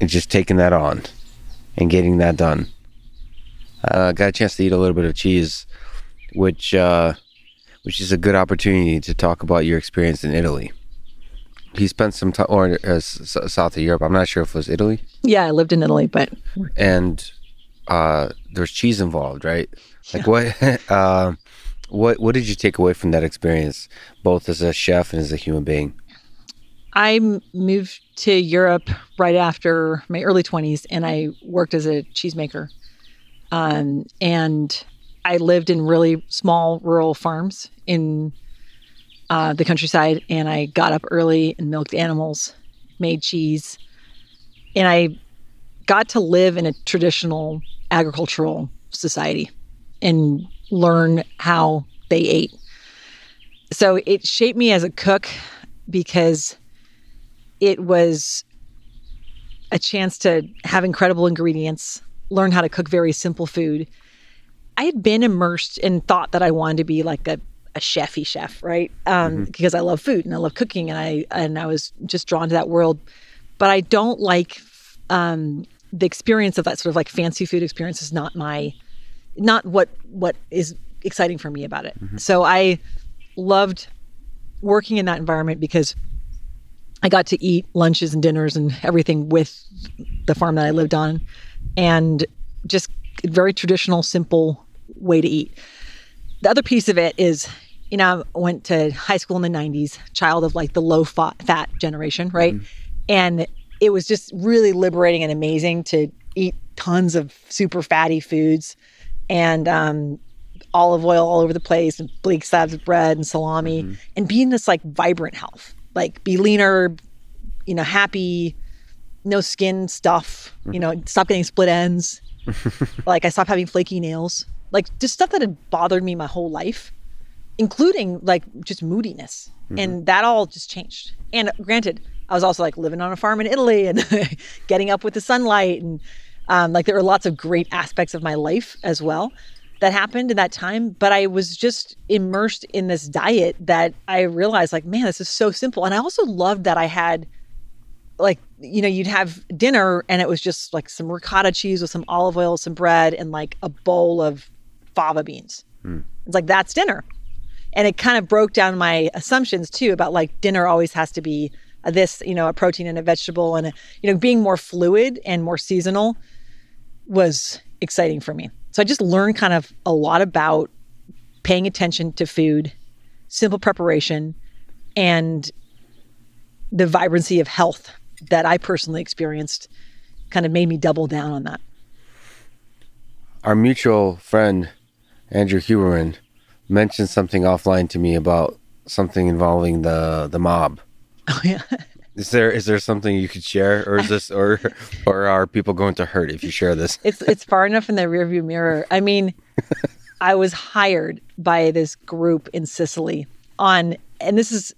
and just taking that on and getting that done. Got a chance to eat a little bit of cheese, which is a good opportunity to talk about your experience in Italy. You spent some time, or south of Europe. I'm not sure if it was Italy. Yeah, I lived in Italy, but there's cheese involved, right? What? What did you take away from that experience, both as a chef and as a human being? I moved to Europe right after my early 20s, and I worked as a cheesemaker. And I lived in really small rural farms in the countryside, and I got up early and milked animals, made cheese, and I got to live in a traditional agricultural society and learn how they ate. So it shaped me as a cook, because it was a chance to have incredible ingredients, learn how to cook very simple food. I had been immersed and thought that I wanted to be a chefy chef, right? Because I love food and I love cooking, and I was just drawn to that world. But I don't like the experience of that sort of fancy food experience is not what is exciting for me about it. Mm-hmm. So I loved working in that environment because I got to eat lunches and dinners and everything with the farm that I lived on, and just very traditional, simple way to eat. The other piece of it is, I went to high school in the 90s, child of the low fat generation, right? Mm-hmm. And it was just really liberating and amazing to eat tons of super fatty foods, and olive oil all over the place, and big slabs of bread and salami, and be in this vibrant health, be leaner, happy, no skin stuff, stop getting split ends. I stopped having flaky nails, just stuff that had bothered me my whole life, including just moodiness. And that all just changed. And granted, I was also living on a farm in Italy and getting up with the sunlight, and there were lots of great aspects of my life as well that happened in that time. But I was just immersed in this diet that I realized, man, this is so simple. And I also loved that I had, you'd have dinner and it was just some ricotta cheese with some olive oil, some bread, and a bowl of fava beans. It's that's dinner. And it kind of broke down my assumptions too about dinner always has to be this, a protein and a vegetable, and, being more fluid and more seasonal was exciting for me. So I just learned kind of a lot about paying attention to food, simple preparation, and the vibrancy of health that I personally experienced kind of made me double down on that. Our mutual friend, Andrew Huberman, mentioned something offline to me about something involving the mob. Oh yeah. Is there something you could share, or is this, or are people going to hurt if you share this? It's far enough in the rearview mirror. I mean, I was hired by this group in Sicily on, and this is,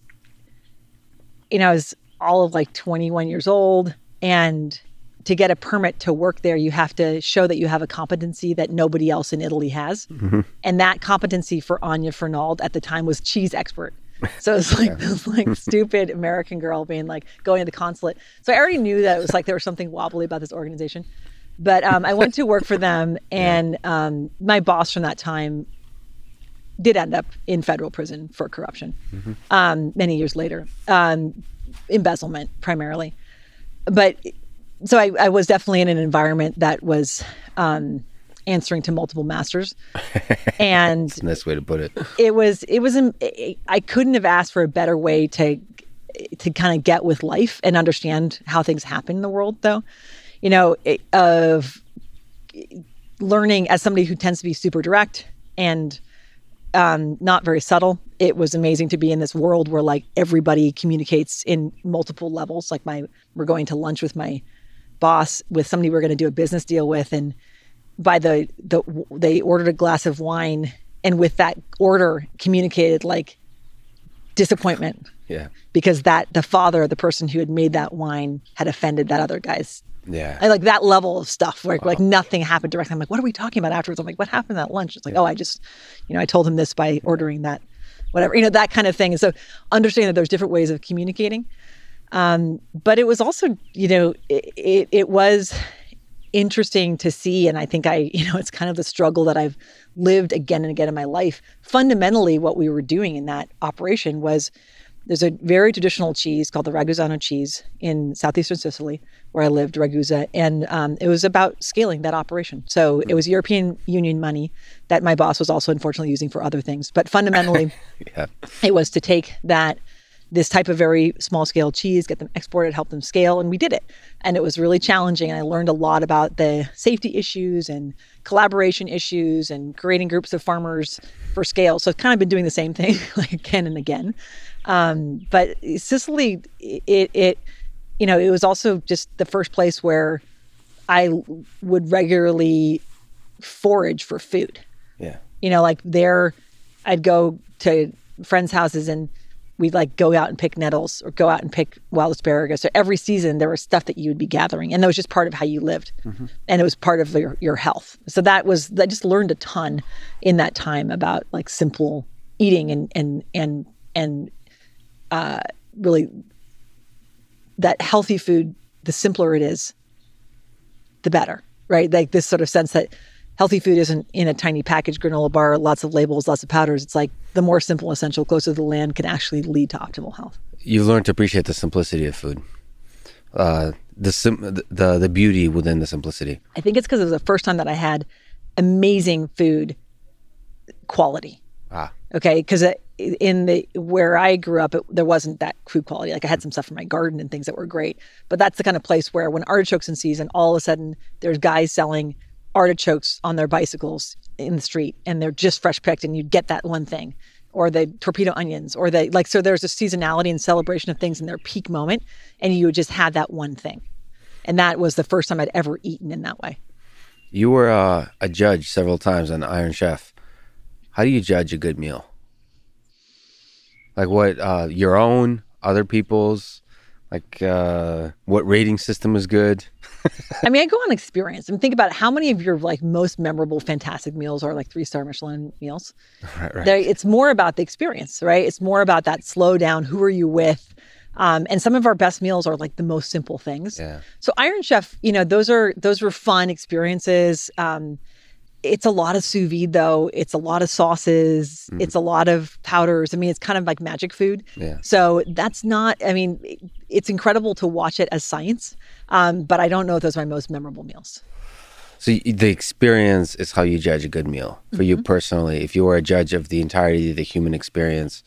you know, I was all of like 21 years old, and to get a permit to work there, you have to show that you have a competency that nobody else in Italy has. Mm-hmm. And that competency for Anya Fernald at the time was cheese expert. So it's like this like stupid American girl being like going to the consulate. So I already knew that it was like there was something wobbly about this organization. But I went to work for them, and my boss from that time did end up in federal prison for corruption many years later. Embezzlement primarily. But so I was definitely in an environment that was answering to multiple masters. And that's a nice way to put it. I couldn't have asked for a better way to kind of get with life and understand how things happen in the world, though. You know, of learning as somebody who tends to be super direct and not very subtle. It was amazing to be in this world where like everybody communicates in multiple levels. Like we're going to lunch with my boss, with somebody we're going to do a business deal with. And by they ordered a glass of wine, and with that order communicated like disappointment. Yeah. Because the father of the person who had made that wine had offended that other guy's. Yeah. I like that level of stuff where like nothing happened directly. I'm like, what are we talking about afterwards? I'm like, what happened at lunch? It's like, I just, you know, I told him this by ordering that. Whatever, you know, that kind of thing. And so understanding that there's different ways of communicating. But it was also, you know, it was interesting to see. And I think it's kind of the struggle that I've lived again and again in my life. Fundamentally, what we were doing in that operation was there's a very traditional cheese called the Ragusano cheese in southeastern Sicily, where I lived, Ragusa. And it was about scaling that operation. So it was European Union money that my boss was also unfortunately using for other things. But fundamentally, it was to take this type of very small scale cheese, get them exported, help them scale. And we did it. And it was really challenging. And I learned a lot about the safety issues and collaboration issues and creating groups of farmers for scale. So I've kind of been doing the same thing like again and again. But Sicily, you know, it was also just the first place where I would regularly forage for food. Yeah. You know, like there, I'd go to friends' houses and we'd like go out and pick nettles or go out and pick wild asparagus. So every season there was stuff that you would be gathering, and that was just part of how you lived. Mm-hmm. And it was part of your health. So I just learned a ton in that time about like simple eating and really that healthy food, the simpler it is, the better, right? Like this sort of sense that healthy food isn't in a tiny package granola bar, lots of labels, lots of powders. It's like the more simple, essential, closer to the land can actually lead to optimal health. You learn to appreciate the simplicity of food, the beauty within the simplicity. I think it's because it was the first time that I had amazing food quality. Okay, because where I grew up, there wasn't that food quality. Like I had some stuff from my garden and things that were great, but that's the kind of place where when artichokes in season, all of a sudden there's guys selling artichokes on their bicycles in the street, and they're just fresh picked, and you get that one thing, or the torpedo onions, or the like. So there's a seasonality and celebration of things in their peak moment, and you just had that one thing, and that was the first time I'd ever eaten in that way. You were a judge several times on Iron Chef. How do you judge a good meal? Like what, your own, other people's, like what rating system is good? I mean, I go on experience and think about how many of your like most memorable, fantastic meals are like 3-star Michelin meals. Right. It's more about the experience, right? It's more about that slow down. Who are you with? And some of our best meals are like the most simple things. Yeah. So Iron Chef, you know, those were fun experiences. It's a lot of sous vide, though. It's a lot of sauces. Mm-hmm. It's a lot of powders. I mean, it's kind of like magic food. Yeah. So that's not, I mean, it's incredible to watch it as science, but I don't know if those are my most memorable meals. So the experience is how you judge a good meal. For you personally, if you were a judge of the entirety of the human experience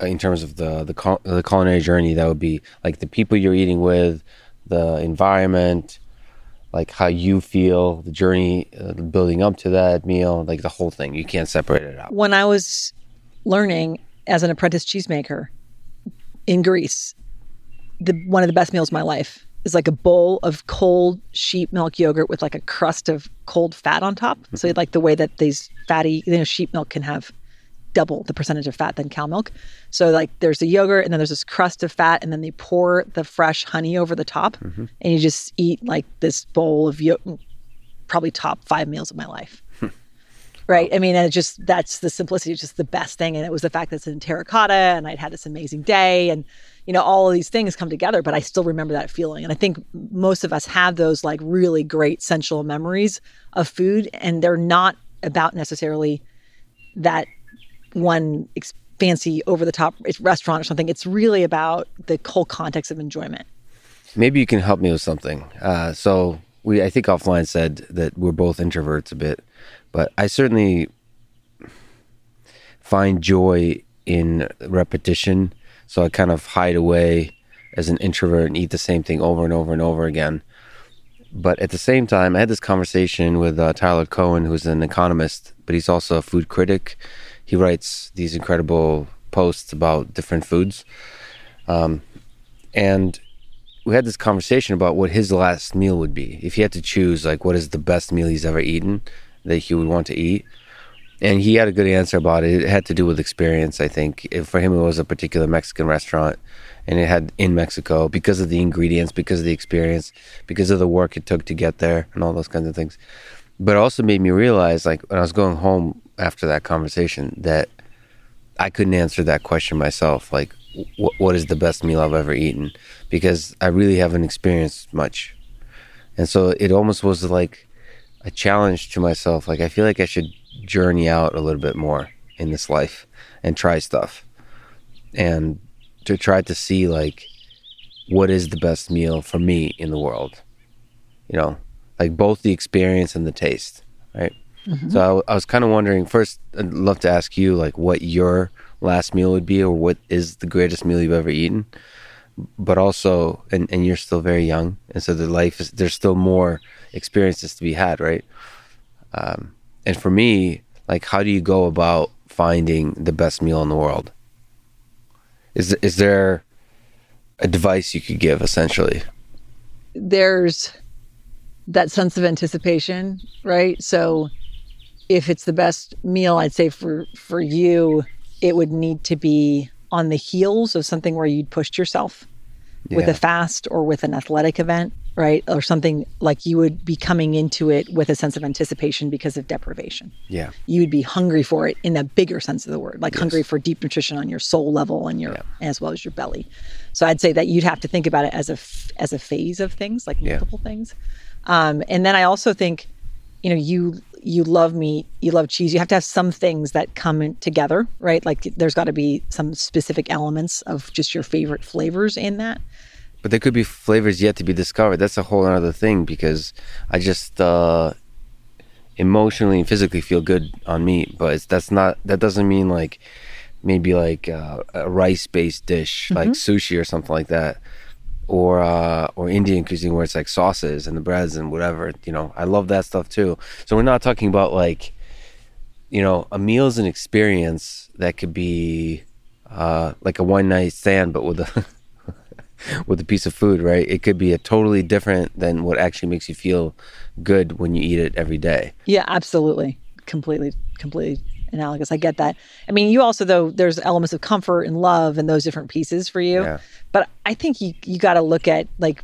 in terms of the culinary journey, that would be like the people you're eating with, the environment, like how you feel, the journey building up to that meal, like the whole thing. You can't separate it out. When I was learning as an apprentice cheesemaker in Greece, one of the best meals of my life is like a bowl of cold sheep milk yogurt with like a crust of cold fat on top. Mm-hmm. So like the way that these fatty, you know, sheep milk can have double the percentage of fat than cow milk. So like there's the yogurt and then there's this crust of fat and then they pour the fresh honey over the top mm-hmm. and you just eat like this bowl of yogurt, probably top 5 meals of my life. Right. I mean, and it just, that's the simplicity, it's just the best thing. And it was the fact that it's in terracotta and I'd had this amazing day and, you know, all of these things come together, but I still remember that feeling. And I think most of us have those like really great sensual memories of food, and they're not about necessarily that one fancy over the top restaurant or something. It's really about the whole context of enjoyment. Maybe you can help me with something. So I think offline said that we're both introverts a bit. But I certainly find joy in repetition. So I kind of hide away as an introvert and eat the same thing over and over and over again. But at the same time, I had this conversation with Tyler Cohen, who's an economist, but he's also a food critic. He writes these incredible posts about different foods. And we had this conversation about what his last meal would be. If he had to choose, like, what is the best meal he's ever eaten that he would want to eat. And he had a good answer about it. It had to do with experience, I think. For him, it was a particular Mexican restaurant, and it had in Mexico because of the ingredients, because of the experience, because of the work it took to get there and all those kinds of things. But it also made me realize, like, when I was going home after that conversation, that I couldn't answer that question myself. Like, what is the best meal I've ever eaten? Because I really haven't experienced much. And so it almost was like a challenge to myself. Like, I feel like I should journey out a little bit more in this life and try stuff, and to try to see, like, what is the best meal for me in the world, you know, like both the experience and the taste, right? Mm-hmm. So I was kind of wondering, first, I'd love to ask you, like, what your last meal would be, or what is the greatest meal you've ever eaten. But also, and you're still very young, and so there's still more experiences to be had, right? And for me, like, how do you go about finding the best meal in the world? Is there a device you could give, essentially? There's that sense of anticipation, right? So if it's the best meal, I'd say for you, it would need to be on the heels of something where you'd pushed yourself with a fast or with an athletic event, right? Or something like you would be coming into it with a sense of anticipation because of deprivation. Yeah. You would be hungry for it in a bigger sense of the word, like hungry for deep nutrition on your soul level and your, as well as your belly. So I'd say that you'd have to think about it as a phase of things, like multiple things. And then I also think, you know, you love meat, you love cheese. You have to have some things that come in together, right? Like, there's got to be some specific elements of just your favorite flavors in that. But there could be flavors yet to be discovered. That's a whole other thing, because I just emotionally and physically feel good on meat, but that doesn't mean like maybe like a rice-based dish, mm-hmm. like sushi or something like that. Or Indian cuisine, where it's like sauces and the breads and whatever, you know, I love that stuff too. So we're not talking about, like, you know, a meal is an experience that could be like a one night stand, but with a with a piece of food, right? It could be a totally different than what actually makes you feel good when you eat it every day. Yeah, absolutely, completely analogous. I get that. I mean, you also, though, there's elements of comfort and love and those different pieces for you. Yeah. But I think you got to look at, like,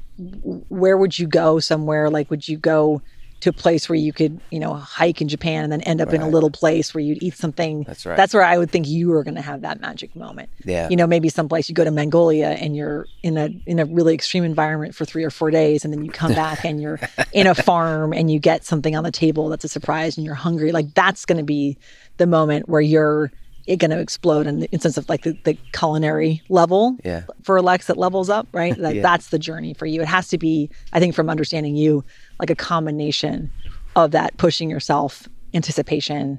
where would you go somewhere? Like, would you go to a place where you could, you know, hike in Japan and then end up in a little place where you'd eat something? That's right. That's where I would think you were going to have that magic moment. Yeah. You know, maybe someplace you go to Mongolia and you're in a really extreme environment for 3 or 4 days, and then you come back and you're in a farm and you get something on the table that's a surprise and you're hungry. Like, that's going to be the moment where you're going to explode in the sense of, like, the culinary level for Alex that levels up, right? That's the journey for you. It has to be, I think, from understanding you, like a combination of that pushing yourself, anticipation,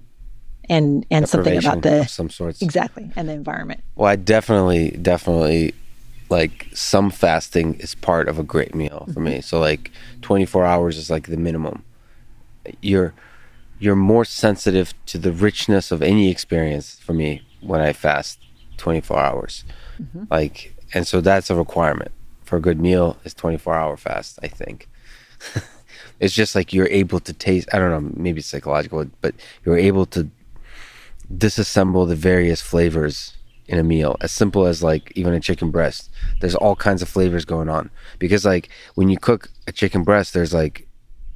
and something about the some sorts. Exactly, and the environment. Well, I definitely like some fasting is part of a great meal for me. So like 24 hours is like the minimum. You're more sensitive to the richness of any experience for me when I fast 24 hours. Mm-hmm. Like, and so that's a requirement for a good meal is 24-hour fast, I think. It's just like you're able to taste, I don't know, maybe it's psychological, but you're able to disassemble the various flavors in a meal. As simple as like even a chicken breast, there's all kinds of flavors going on, because like when you cook a chicken breast, there's like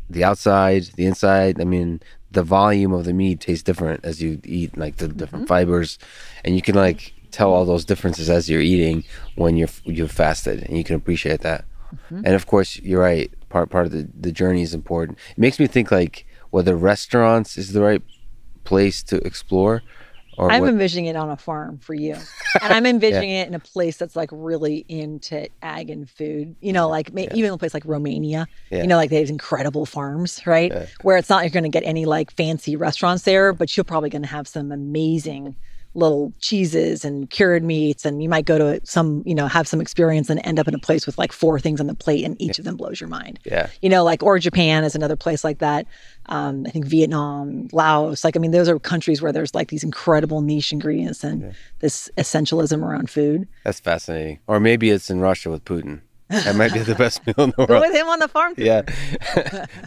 the outside, the inside. I mean, the volume of the meat tastes different as you eat, like the different fibers, and you can like tell all those differences as you're eating when you've fasted, and you can appreciate that. And of course, you're right. Part of the journey is important. It makes me think like whether restaurants is the right place to explore. I'm envisioning it on a farm for you. And I'm envisioning it in a place that's like really into ag and food, you know, like even a place like Romania, you know, like they have incredible farms, right? Where it's not, you're going to get any like fancy restaurants there, but you're probably going to have some amazing little cheeses and cured meats. And you might go to some, you know, have some experience and end up in a place with like four things on the plate, and each of them blows your mind. You know, like, or Japan is another place like that. I think Vietnam, Laos, like, I mean, those are countries where there's like these incredible niche ingredients and this essentialism around food. That's fascinating. Or maybe it's in Russia with Putin. That might be the best meal in the world. Go with him on the farm tour.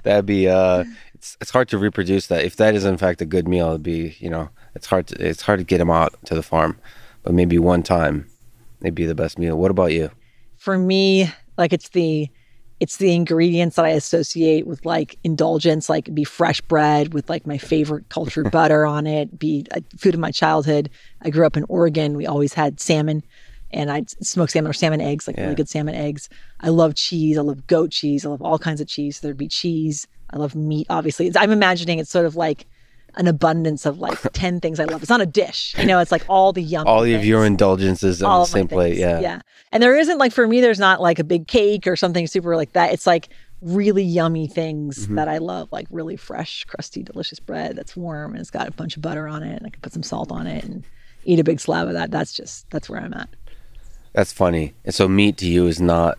That'd be, it's hard to reproduce that. If that is in fact a good meal, it'd be, you know, it's hard to get him out to the farm, but maybe one time it'd be the best meal. What about you? For me, like it's the ingredients that I associate with like indulgence, like be fresh bread with like my favorite cultured butter on it, be food of my childhood. I grew up in Oregon. We always had salmon, and I'd smoke salmon or salmon eggs, like really good salmon eggs. I love cheese. I love goat cheese. I love all kinds of cheese. There'd be cheese. I love meat, obviously. I'm imagining it's sort of like an abundance of like 10 things I love. It's not a dish, you know, it's like all the yummy all things. Of your indulgences on the same plate. Yeah. And there isn't like, for me, there's not like a big cake or something super like that. It's like really yummy things that I love, like really fresh, crusty, delicious bread that's warm and it's got a bunch of butter on it, and I can put some salt on it and eat a big slab of that. That's where I'm at. That's funny. And so meat to you is not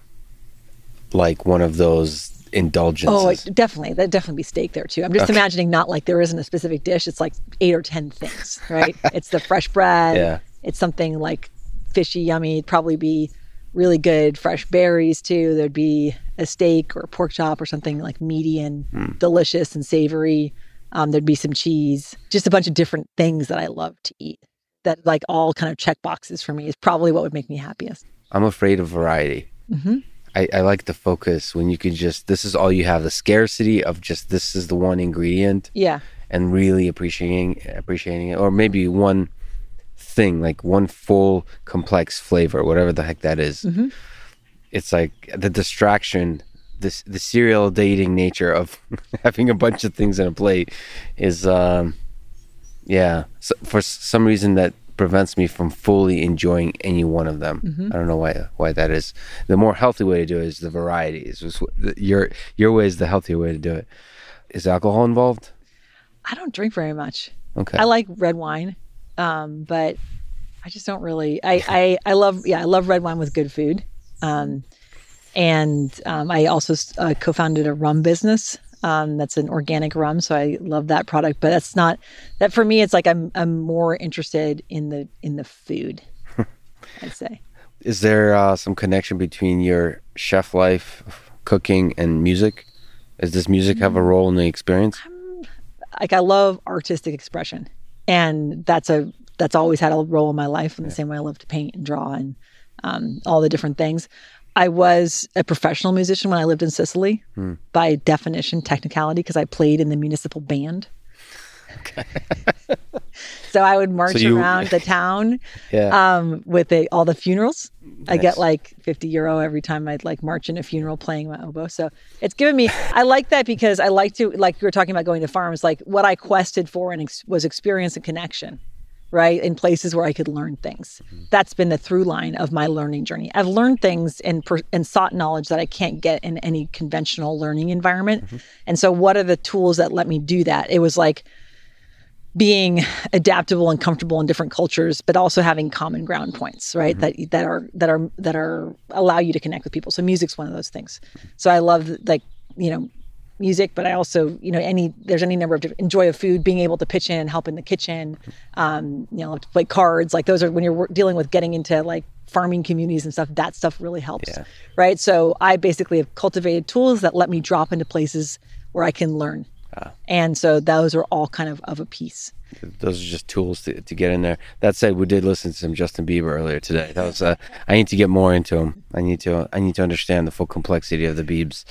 like one of those indulgences. Oh, definitely. That'd definitely be steak there too. I'm just imagining not like there isn't a specific dish. It's like 8 or 10 things, right? It's the fresh bread. Yeah. It's something like fishy, yummy. It'd probably be really good fresh berries too. There'd be a steak or a pork chop or something like meaty and delicious and savory. There'd be some cheese, just a bunch of different things that I love to eat that like all kind of check boxes for me is probably what would make me happiest. I'm afraid of variety. I like the focus when you can just, this is all you have, the scarcity of just, this is the one ingredient. Yeah. And really appreciating it. Or maybe one thing, like one full complex flavor, whatever the heck that is. It's like the distraction, the serial dating nature of having a bunch of things on a plate is, so for some reason that prevents me from fully enjoying any one of them. I don't know why that is. The more healthy way to do it is the variety. It's just, your way is the healthier way to do it. Is alcohol involved? I don't drink very much. Okay. I like red wine, but I just don't really. I love red wine with good food, and I also co-founded a rum business. That's an organic rum, so I love that product. But that's not that for me. It's like I'm more interested in the food, I'd say. Is there some connection between your chef life, cooking, and music? Does music have a role in the experience? I love artistic expression, and that's always had a role in my life. In the same way, I love to paint and draw and all the different things. I was a professional musician when I lived in Sicily, by definition, technicality, because I played in the municipal band. Okay. So I would march around the town with all the funerals. Nice. I get like €50 every time I'd like march in a funeral playing my oboe. So it's given me, I like that because I like to, like you were talking about going to farms, like what I quested for and was experience and connection. Right? In places where I could learn things. That's been the through line of my learning journey. I've learned things and sought knowledge that I can't get in any conventional learning environment. And so what are the tools that let me do that? It was like being adaptable and comfortable in different cultures, but also having common ground points, right? That allow you to connect with people. So music's one of those things. So I love like, you know, music, but I also, you know, there's any number of different joy of food, being able to pitch in, help in the kitchen, you know, to play cards. Like those are when you're dealing with getting into like farming communities and stuff, that stuff really helps. Yeah. Right. So I basically have cultivated tools that let me drop into places where I can learn. And so those are all kind of a piece. Those are just tools to get in there. That said, we did listen to some Justin Bieber earlier today. That was I need to get more into him. I need to understand the full complexity of the Biebs.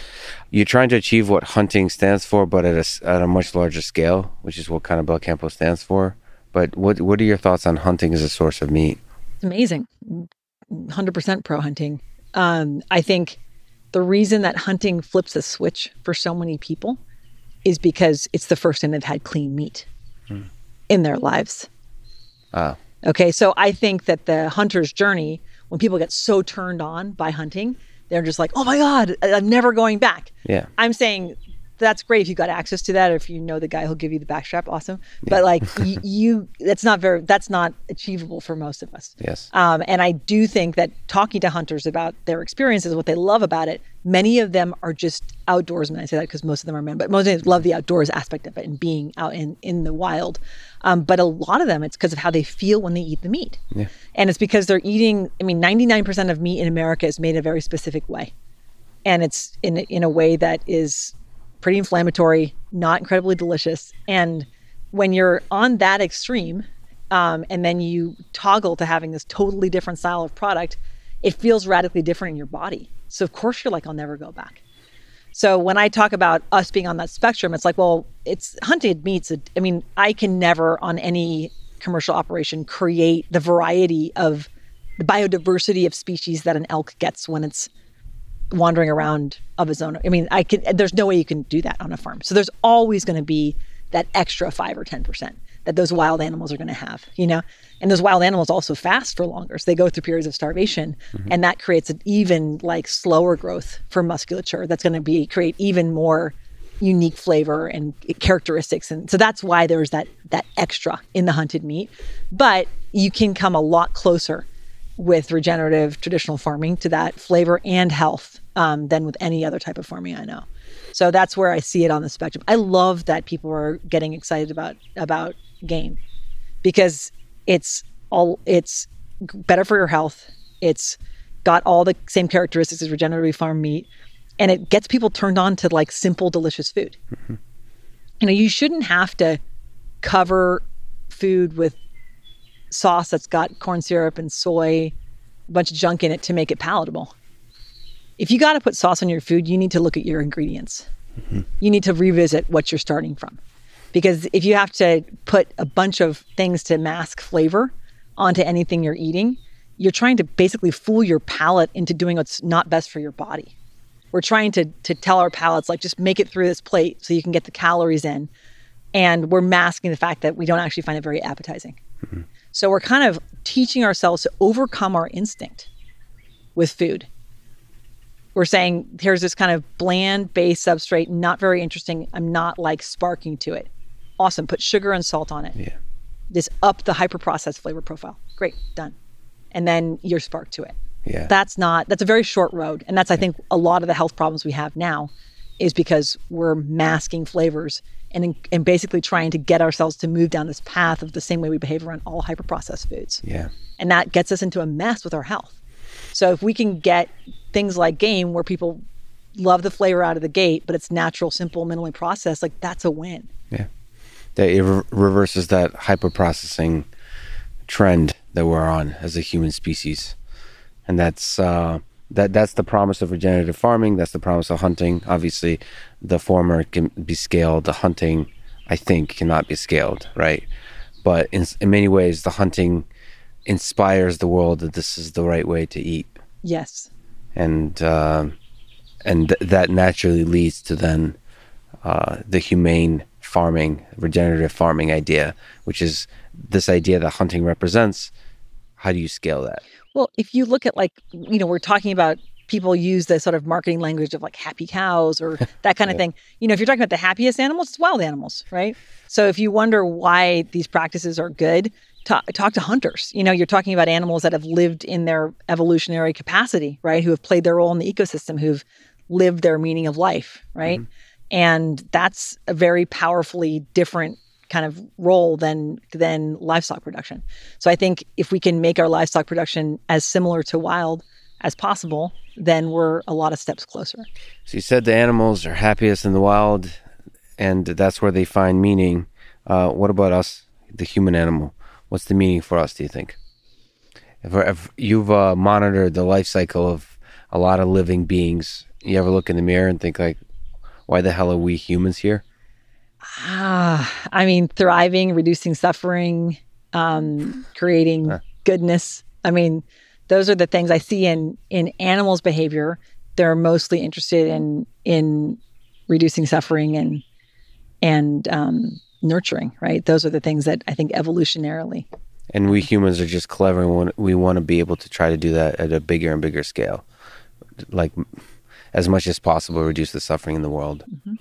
You're trying to achieve what hunting stands for, but at a much larger scale, which is what kind of Belcampo stands for. But what are your thoughts on hunting as a source of meat? It's amazing. 100% pro hunting. I think the reason that hunting flips a switch for so many people is because it's the first time they've had clean meat in their lives. Okay, so I think that the hunter's journey, when people get so turned on by hunting, they're just like, oh my God, I'm never going back. Yeah. I'm saying that's great if you got access to that, or if you know the guy who'll give you the backstrap, awesome. Yeah. But like that's not achievable for most of us. Yes. And I do think that talking to hunters about their experiences, what they love about it, many of them are just outdoorsmen. I say that because most of them are men, but most of them love the outdoors aspect of it and being out in the wild. But a lot of them, it's because of how they feel when they eat the meat. Yeah. And it's because they're eating, 99% of meat in America is made a very specific way. And it's in a way that is pretty inflammatory, not incredibly delicious. And when you're on that extreme, and then you toggle to having this totally different style of product, it feels radically different in your body. So of course you're like, I'll never go back. So when I talk about us being on that spectrum, it's like, well, it's hunted meats. I can never on any commercial operation create the variety of the biodiversity of species that an elk gets when it's wandering around of his own. There's no way you can do that on a farm. So there's always going to be that extra 5 or 10% that those wild animals are going to have, you know? And those wild animals also fast for longer. So they go through periods of starvation, and that creates an even slower growth for musculature. That's going to create even more unique flavor and characteristics. And so that's why there's that extra in the hunted meat, but you can come a lot closer with regenerative traditional farming to that flavor and health than with any other type of farming I know. So that's where I see it on the spectrum. I love that people are getting excited about game because it's better for your health. It's got all the same characteristics as regeneratively farmed meat, and it gets people turned on to simple, delicious food. Mm-hmm. You shouldn't have to cover food with sauce that's got corn syrup and soy, a bunch of junk in it to make it palatable. If you got to put sauce on your food, you need to look at your ingredients. Mm-hmm. You need to revisit what you're starting from. Because if you have to put a bunch of things to mask flavor onto anything you're eating, you're trying to basically fool your palate into doing what's not best for your body. We're trying to tell our palates, just make it through this plate so you can get the calories in. And we're masking the fact that we don't actually find it very appetizing. Mm-hmm. So we're kind of teaching ourselves to overcome our instinct with food. We're saying, here's this kind of bland base substrate, not very interesting. I'm not sparking to it. Awesome. Put sugar and salt on it. Yeah. Just up the hyper-processed flavor profile. Great. Done. And then you're sparked to it. Yeah. That's a very short road. And that's, I think, a lot of the health problems we have now is because we're masking flavors and basically trying to get ourselves to move down this path of the same way we behave around all hyper-processed foods. Yeah. And that gets us into a mess with our health. So if we can get things like game where people love the flavor out of the gate, but it's natural, simple, minimally processed, that's a win. Yeah. That it reverses that hyper-processing trend that we're on as a human species. And that's the promise of regenerative farming. That's the promise of hunting. Obviously, the former can be scaled. The hunting, I think, cannot be scaled, right? But in many ways, the hunting inspires the world that this is the right way to eat. Yes. And that naturally leads to then the humane farming, regenerative farming idea, which is this idea that hunting represents. How do you scale that? Well, if you look at we're talking about people use the sort of marketing language of happy cows or that kind of thing. If you're talking about the happiest animals, it's wild animals, right? So if you wonder why these practices are good, talk to hunters. You're talking about animals that have lived in their evolutionary capacity, right? Who have played their role in the ecosystem, who've lived their meaning of life, right? Mm-hmm. And that's a very powerfully different kind of role than livestock production. So I think if we can make our livestock production as similar to wild as possible, then we're a lot of steps closer. So you said the animals are happiest in the wild, and that's where they find meaning. What about us, the human animal? What's the meaning for us, do you think? If you've monitored the life cycle of a lot of living beings, you ever look in the mirror and think like, why the hell are we humans here? I mean, thriving, reducing suffering, creating goodness. I mean, those are the things I see in animals' behavior. They're mostly interested in reducing suffering and nurturing, right? Those are the things that I think evolutionarily. And we humans are just clever, and we want to be able to try to do that at a bigger and bigger scale, like as much as possible, reduce the suffering in the world. Mm-hmm.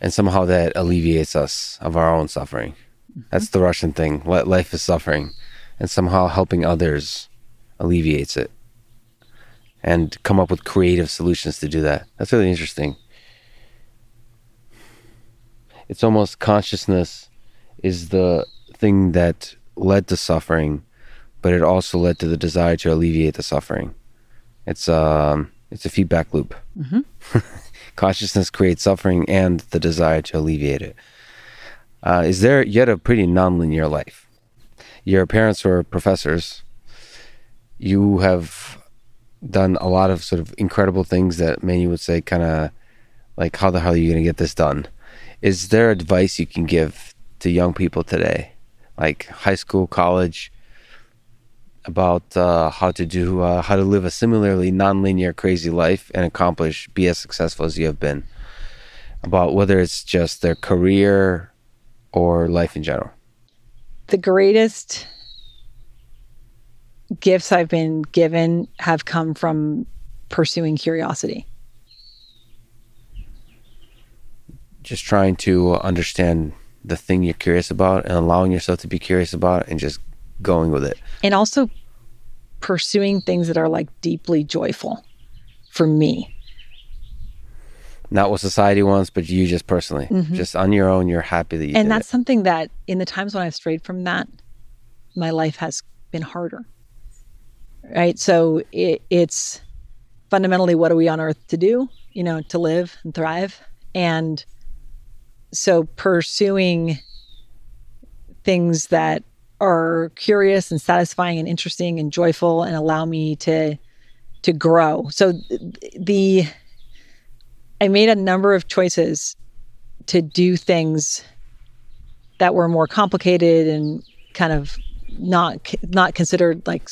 And somehow that alleviates us of our own suffering. Mm-hmm. That's the Russian thing. Life is suffering. And somehow helping others alleviates it. And come up with creative solutions to do that. That's really interesting. It's almost consciousness is the thing that led to suffering, but it also led to the desire to alleviate the suffering. It's a feedback loop. Mm-hmm. Consciousness creates suffering and the desire to alleviate it. You had a pretty nonlinear life. Your parents were professors. You have done a lot of sort of incredible things that many would say kind of like, how the hell are you going to get this done? Is there advice you can give to young people today, like high school, college, about how to live a similarly nonlinear crazy life and be as successful as you have been, about whether it's just their career or life in general? The greatest gifts I've been given have come from pursuing curiosity. Just trying to understand the thing you're curious about and allowing yourself to be curious about it and just going with it. And also pursuing things that are like deeply joyful for me. Not what society wants, but you just personally. Mm-hmm. Just on your own, you're happy that you did. And that's something that in the times when I've strayed from that, my life has been harder. Right? So it's fundamentally, what are we on earth to do? You know, to live and thrive. And so pursuing things that are curious and satisfying and interesting and joyful and allow me to grow. So I made a number of choices to do things that were more complicated and kind of not considered like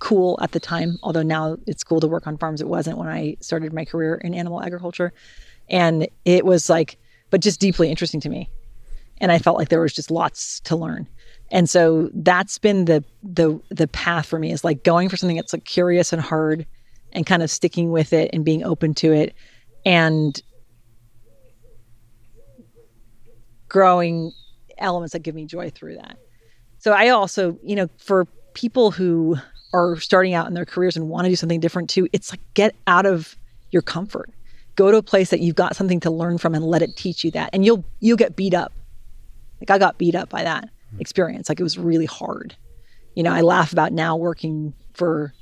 cool at the time. Although now it's cool to work on farms. It wasn't when I started my career in animal agriculture. And it was like, but just deeply interesting to me. And I felt like there was just lots to learn. And so that's been the path for me, is like going for something that's like curious and hard and kind of sticking with it and being open to it and growing elements that give me joy through that. So I also, you know, for people who are starting out in their careers and want to do something different too, it's like, get out of your comfort. Go to a place that you've got something to learn from and let it teach you that. And you'll get beat up. Like I got beat up by that experience. Like it was really hard. You know, I laugh about now working for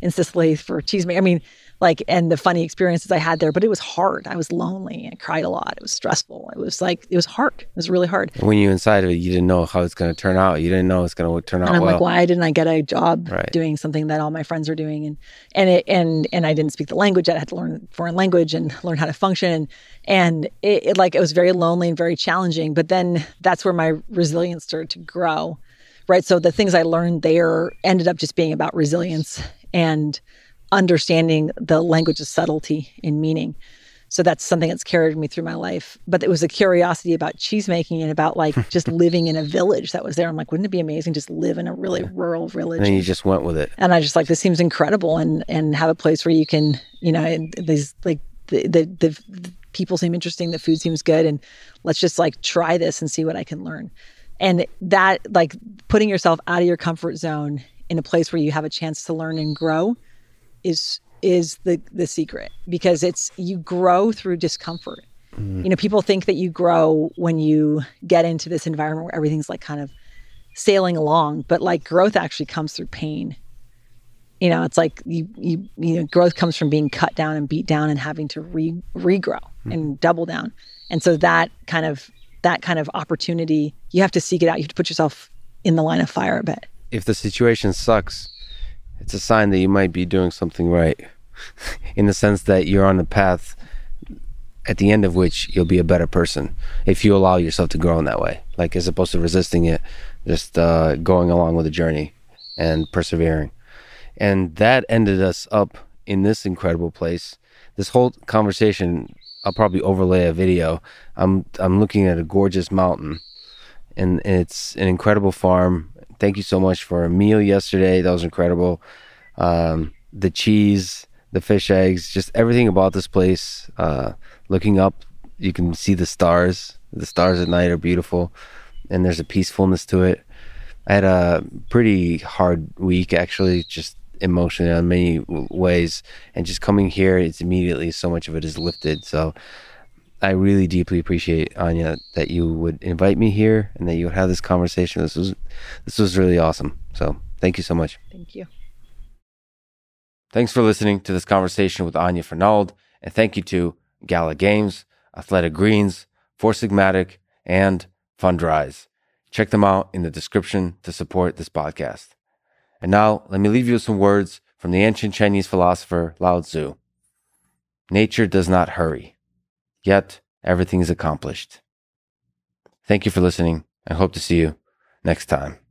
in Sicily for cheesemaker. I mean, like, and the funny experiences I had there, but it was hard. I was lonely. I cried a lot. It was stressful. It was like, it was hard. It was really hard. When you inside of it, you didn't know how it's going to turn out. You didn't know it's going to turn out well. And I'm like, why didn't I get a job doing something that all my friends are doing? And I didn't speak the language. I had to learn foreign language and learn how to function. And it was very lonely and very challenging. But then that's where my resilience started to grow, right? So the things I learned there ended up just being about resilience and understanding the language of subtlety and meaning. So that's something that's carried me through my life. But it was a curiosity about cheesemaking and about like just living in a village that was there. I'm like, wouldn't it be amazing just live in a really rural village? And you just went with it. And I just like, this seems incredible, and have a place where you can, you know, these like the people seem interesting, the food seems good, and let's just like try this and see what I can learn. And that, like, putting yourself out of your comfort zone in a place where you have a chance to learn and grow is is the secret, because it's, you grow through discomfort. Mm. You know, people think that you grow when you get into this environment where everything's like kind of sailing along, but like growth actually comes through pain. You know, it's like you know, growth comes from being cut down and beat down and having to regrow and double down. And so that kind of opportunity, you have to seek it out. You have to put yourself in the line of fire a bit. If the situation sucks, it's a sign that you might be doing something right, in the sense that you're on a path at the end of which you'll be a better person if you allow yourself to grow in that way, like as opposed to resisting it, just going along with the journey and persevering. And that ended us up in this incredible place. This whole conversation, I'll probably overlay a video. I'm looking at a gorgeous mountain, and it's an incredible farm. Thank you so much for a meal yesterday. That was incredible. The cheese, the fish eggs, just everything about this place. Looking up, you can see the stars. The stars at night are beautiful, and there's a peacefulness to it. I had a pretty hard week, actually, just emotionally in many ways. And just coming here, it's immediately, so much of it is lifted. So I really deeply appreciate, Anya, that you would invite me here and that you would have this conversation. This was really awesome. So thank you so much. Thank you. Thanks for listening to this conversation with Anya Fernald. And thank you to Gala Games, Athletic Greens, Four Sigmatic, and Fundrise. Check them out in the description to support this podcast. And now, let me leave you with some words from the ancient Chinese philosopher Lao Tzu. Nature does not hurry, yet everything is accomplished. Thank you for listening. I hope to see you next time.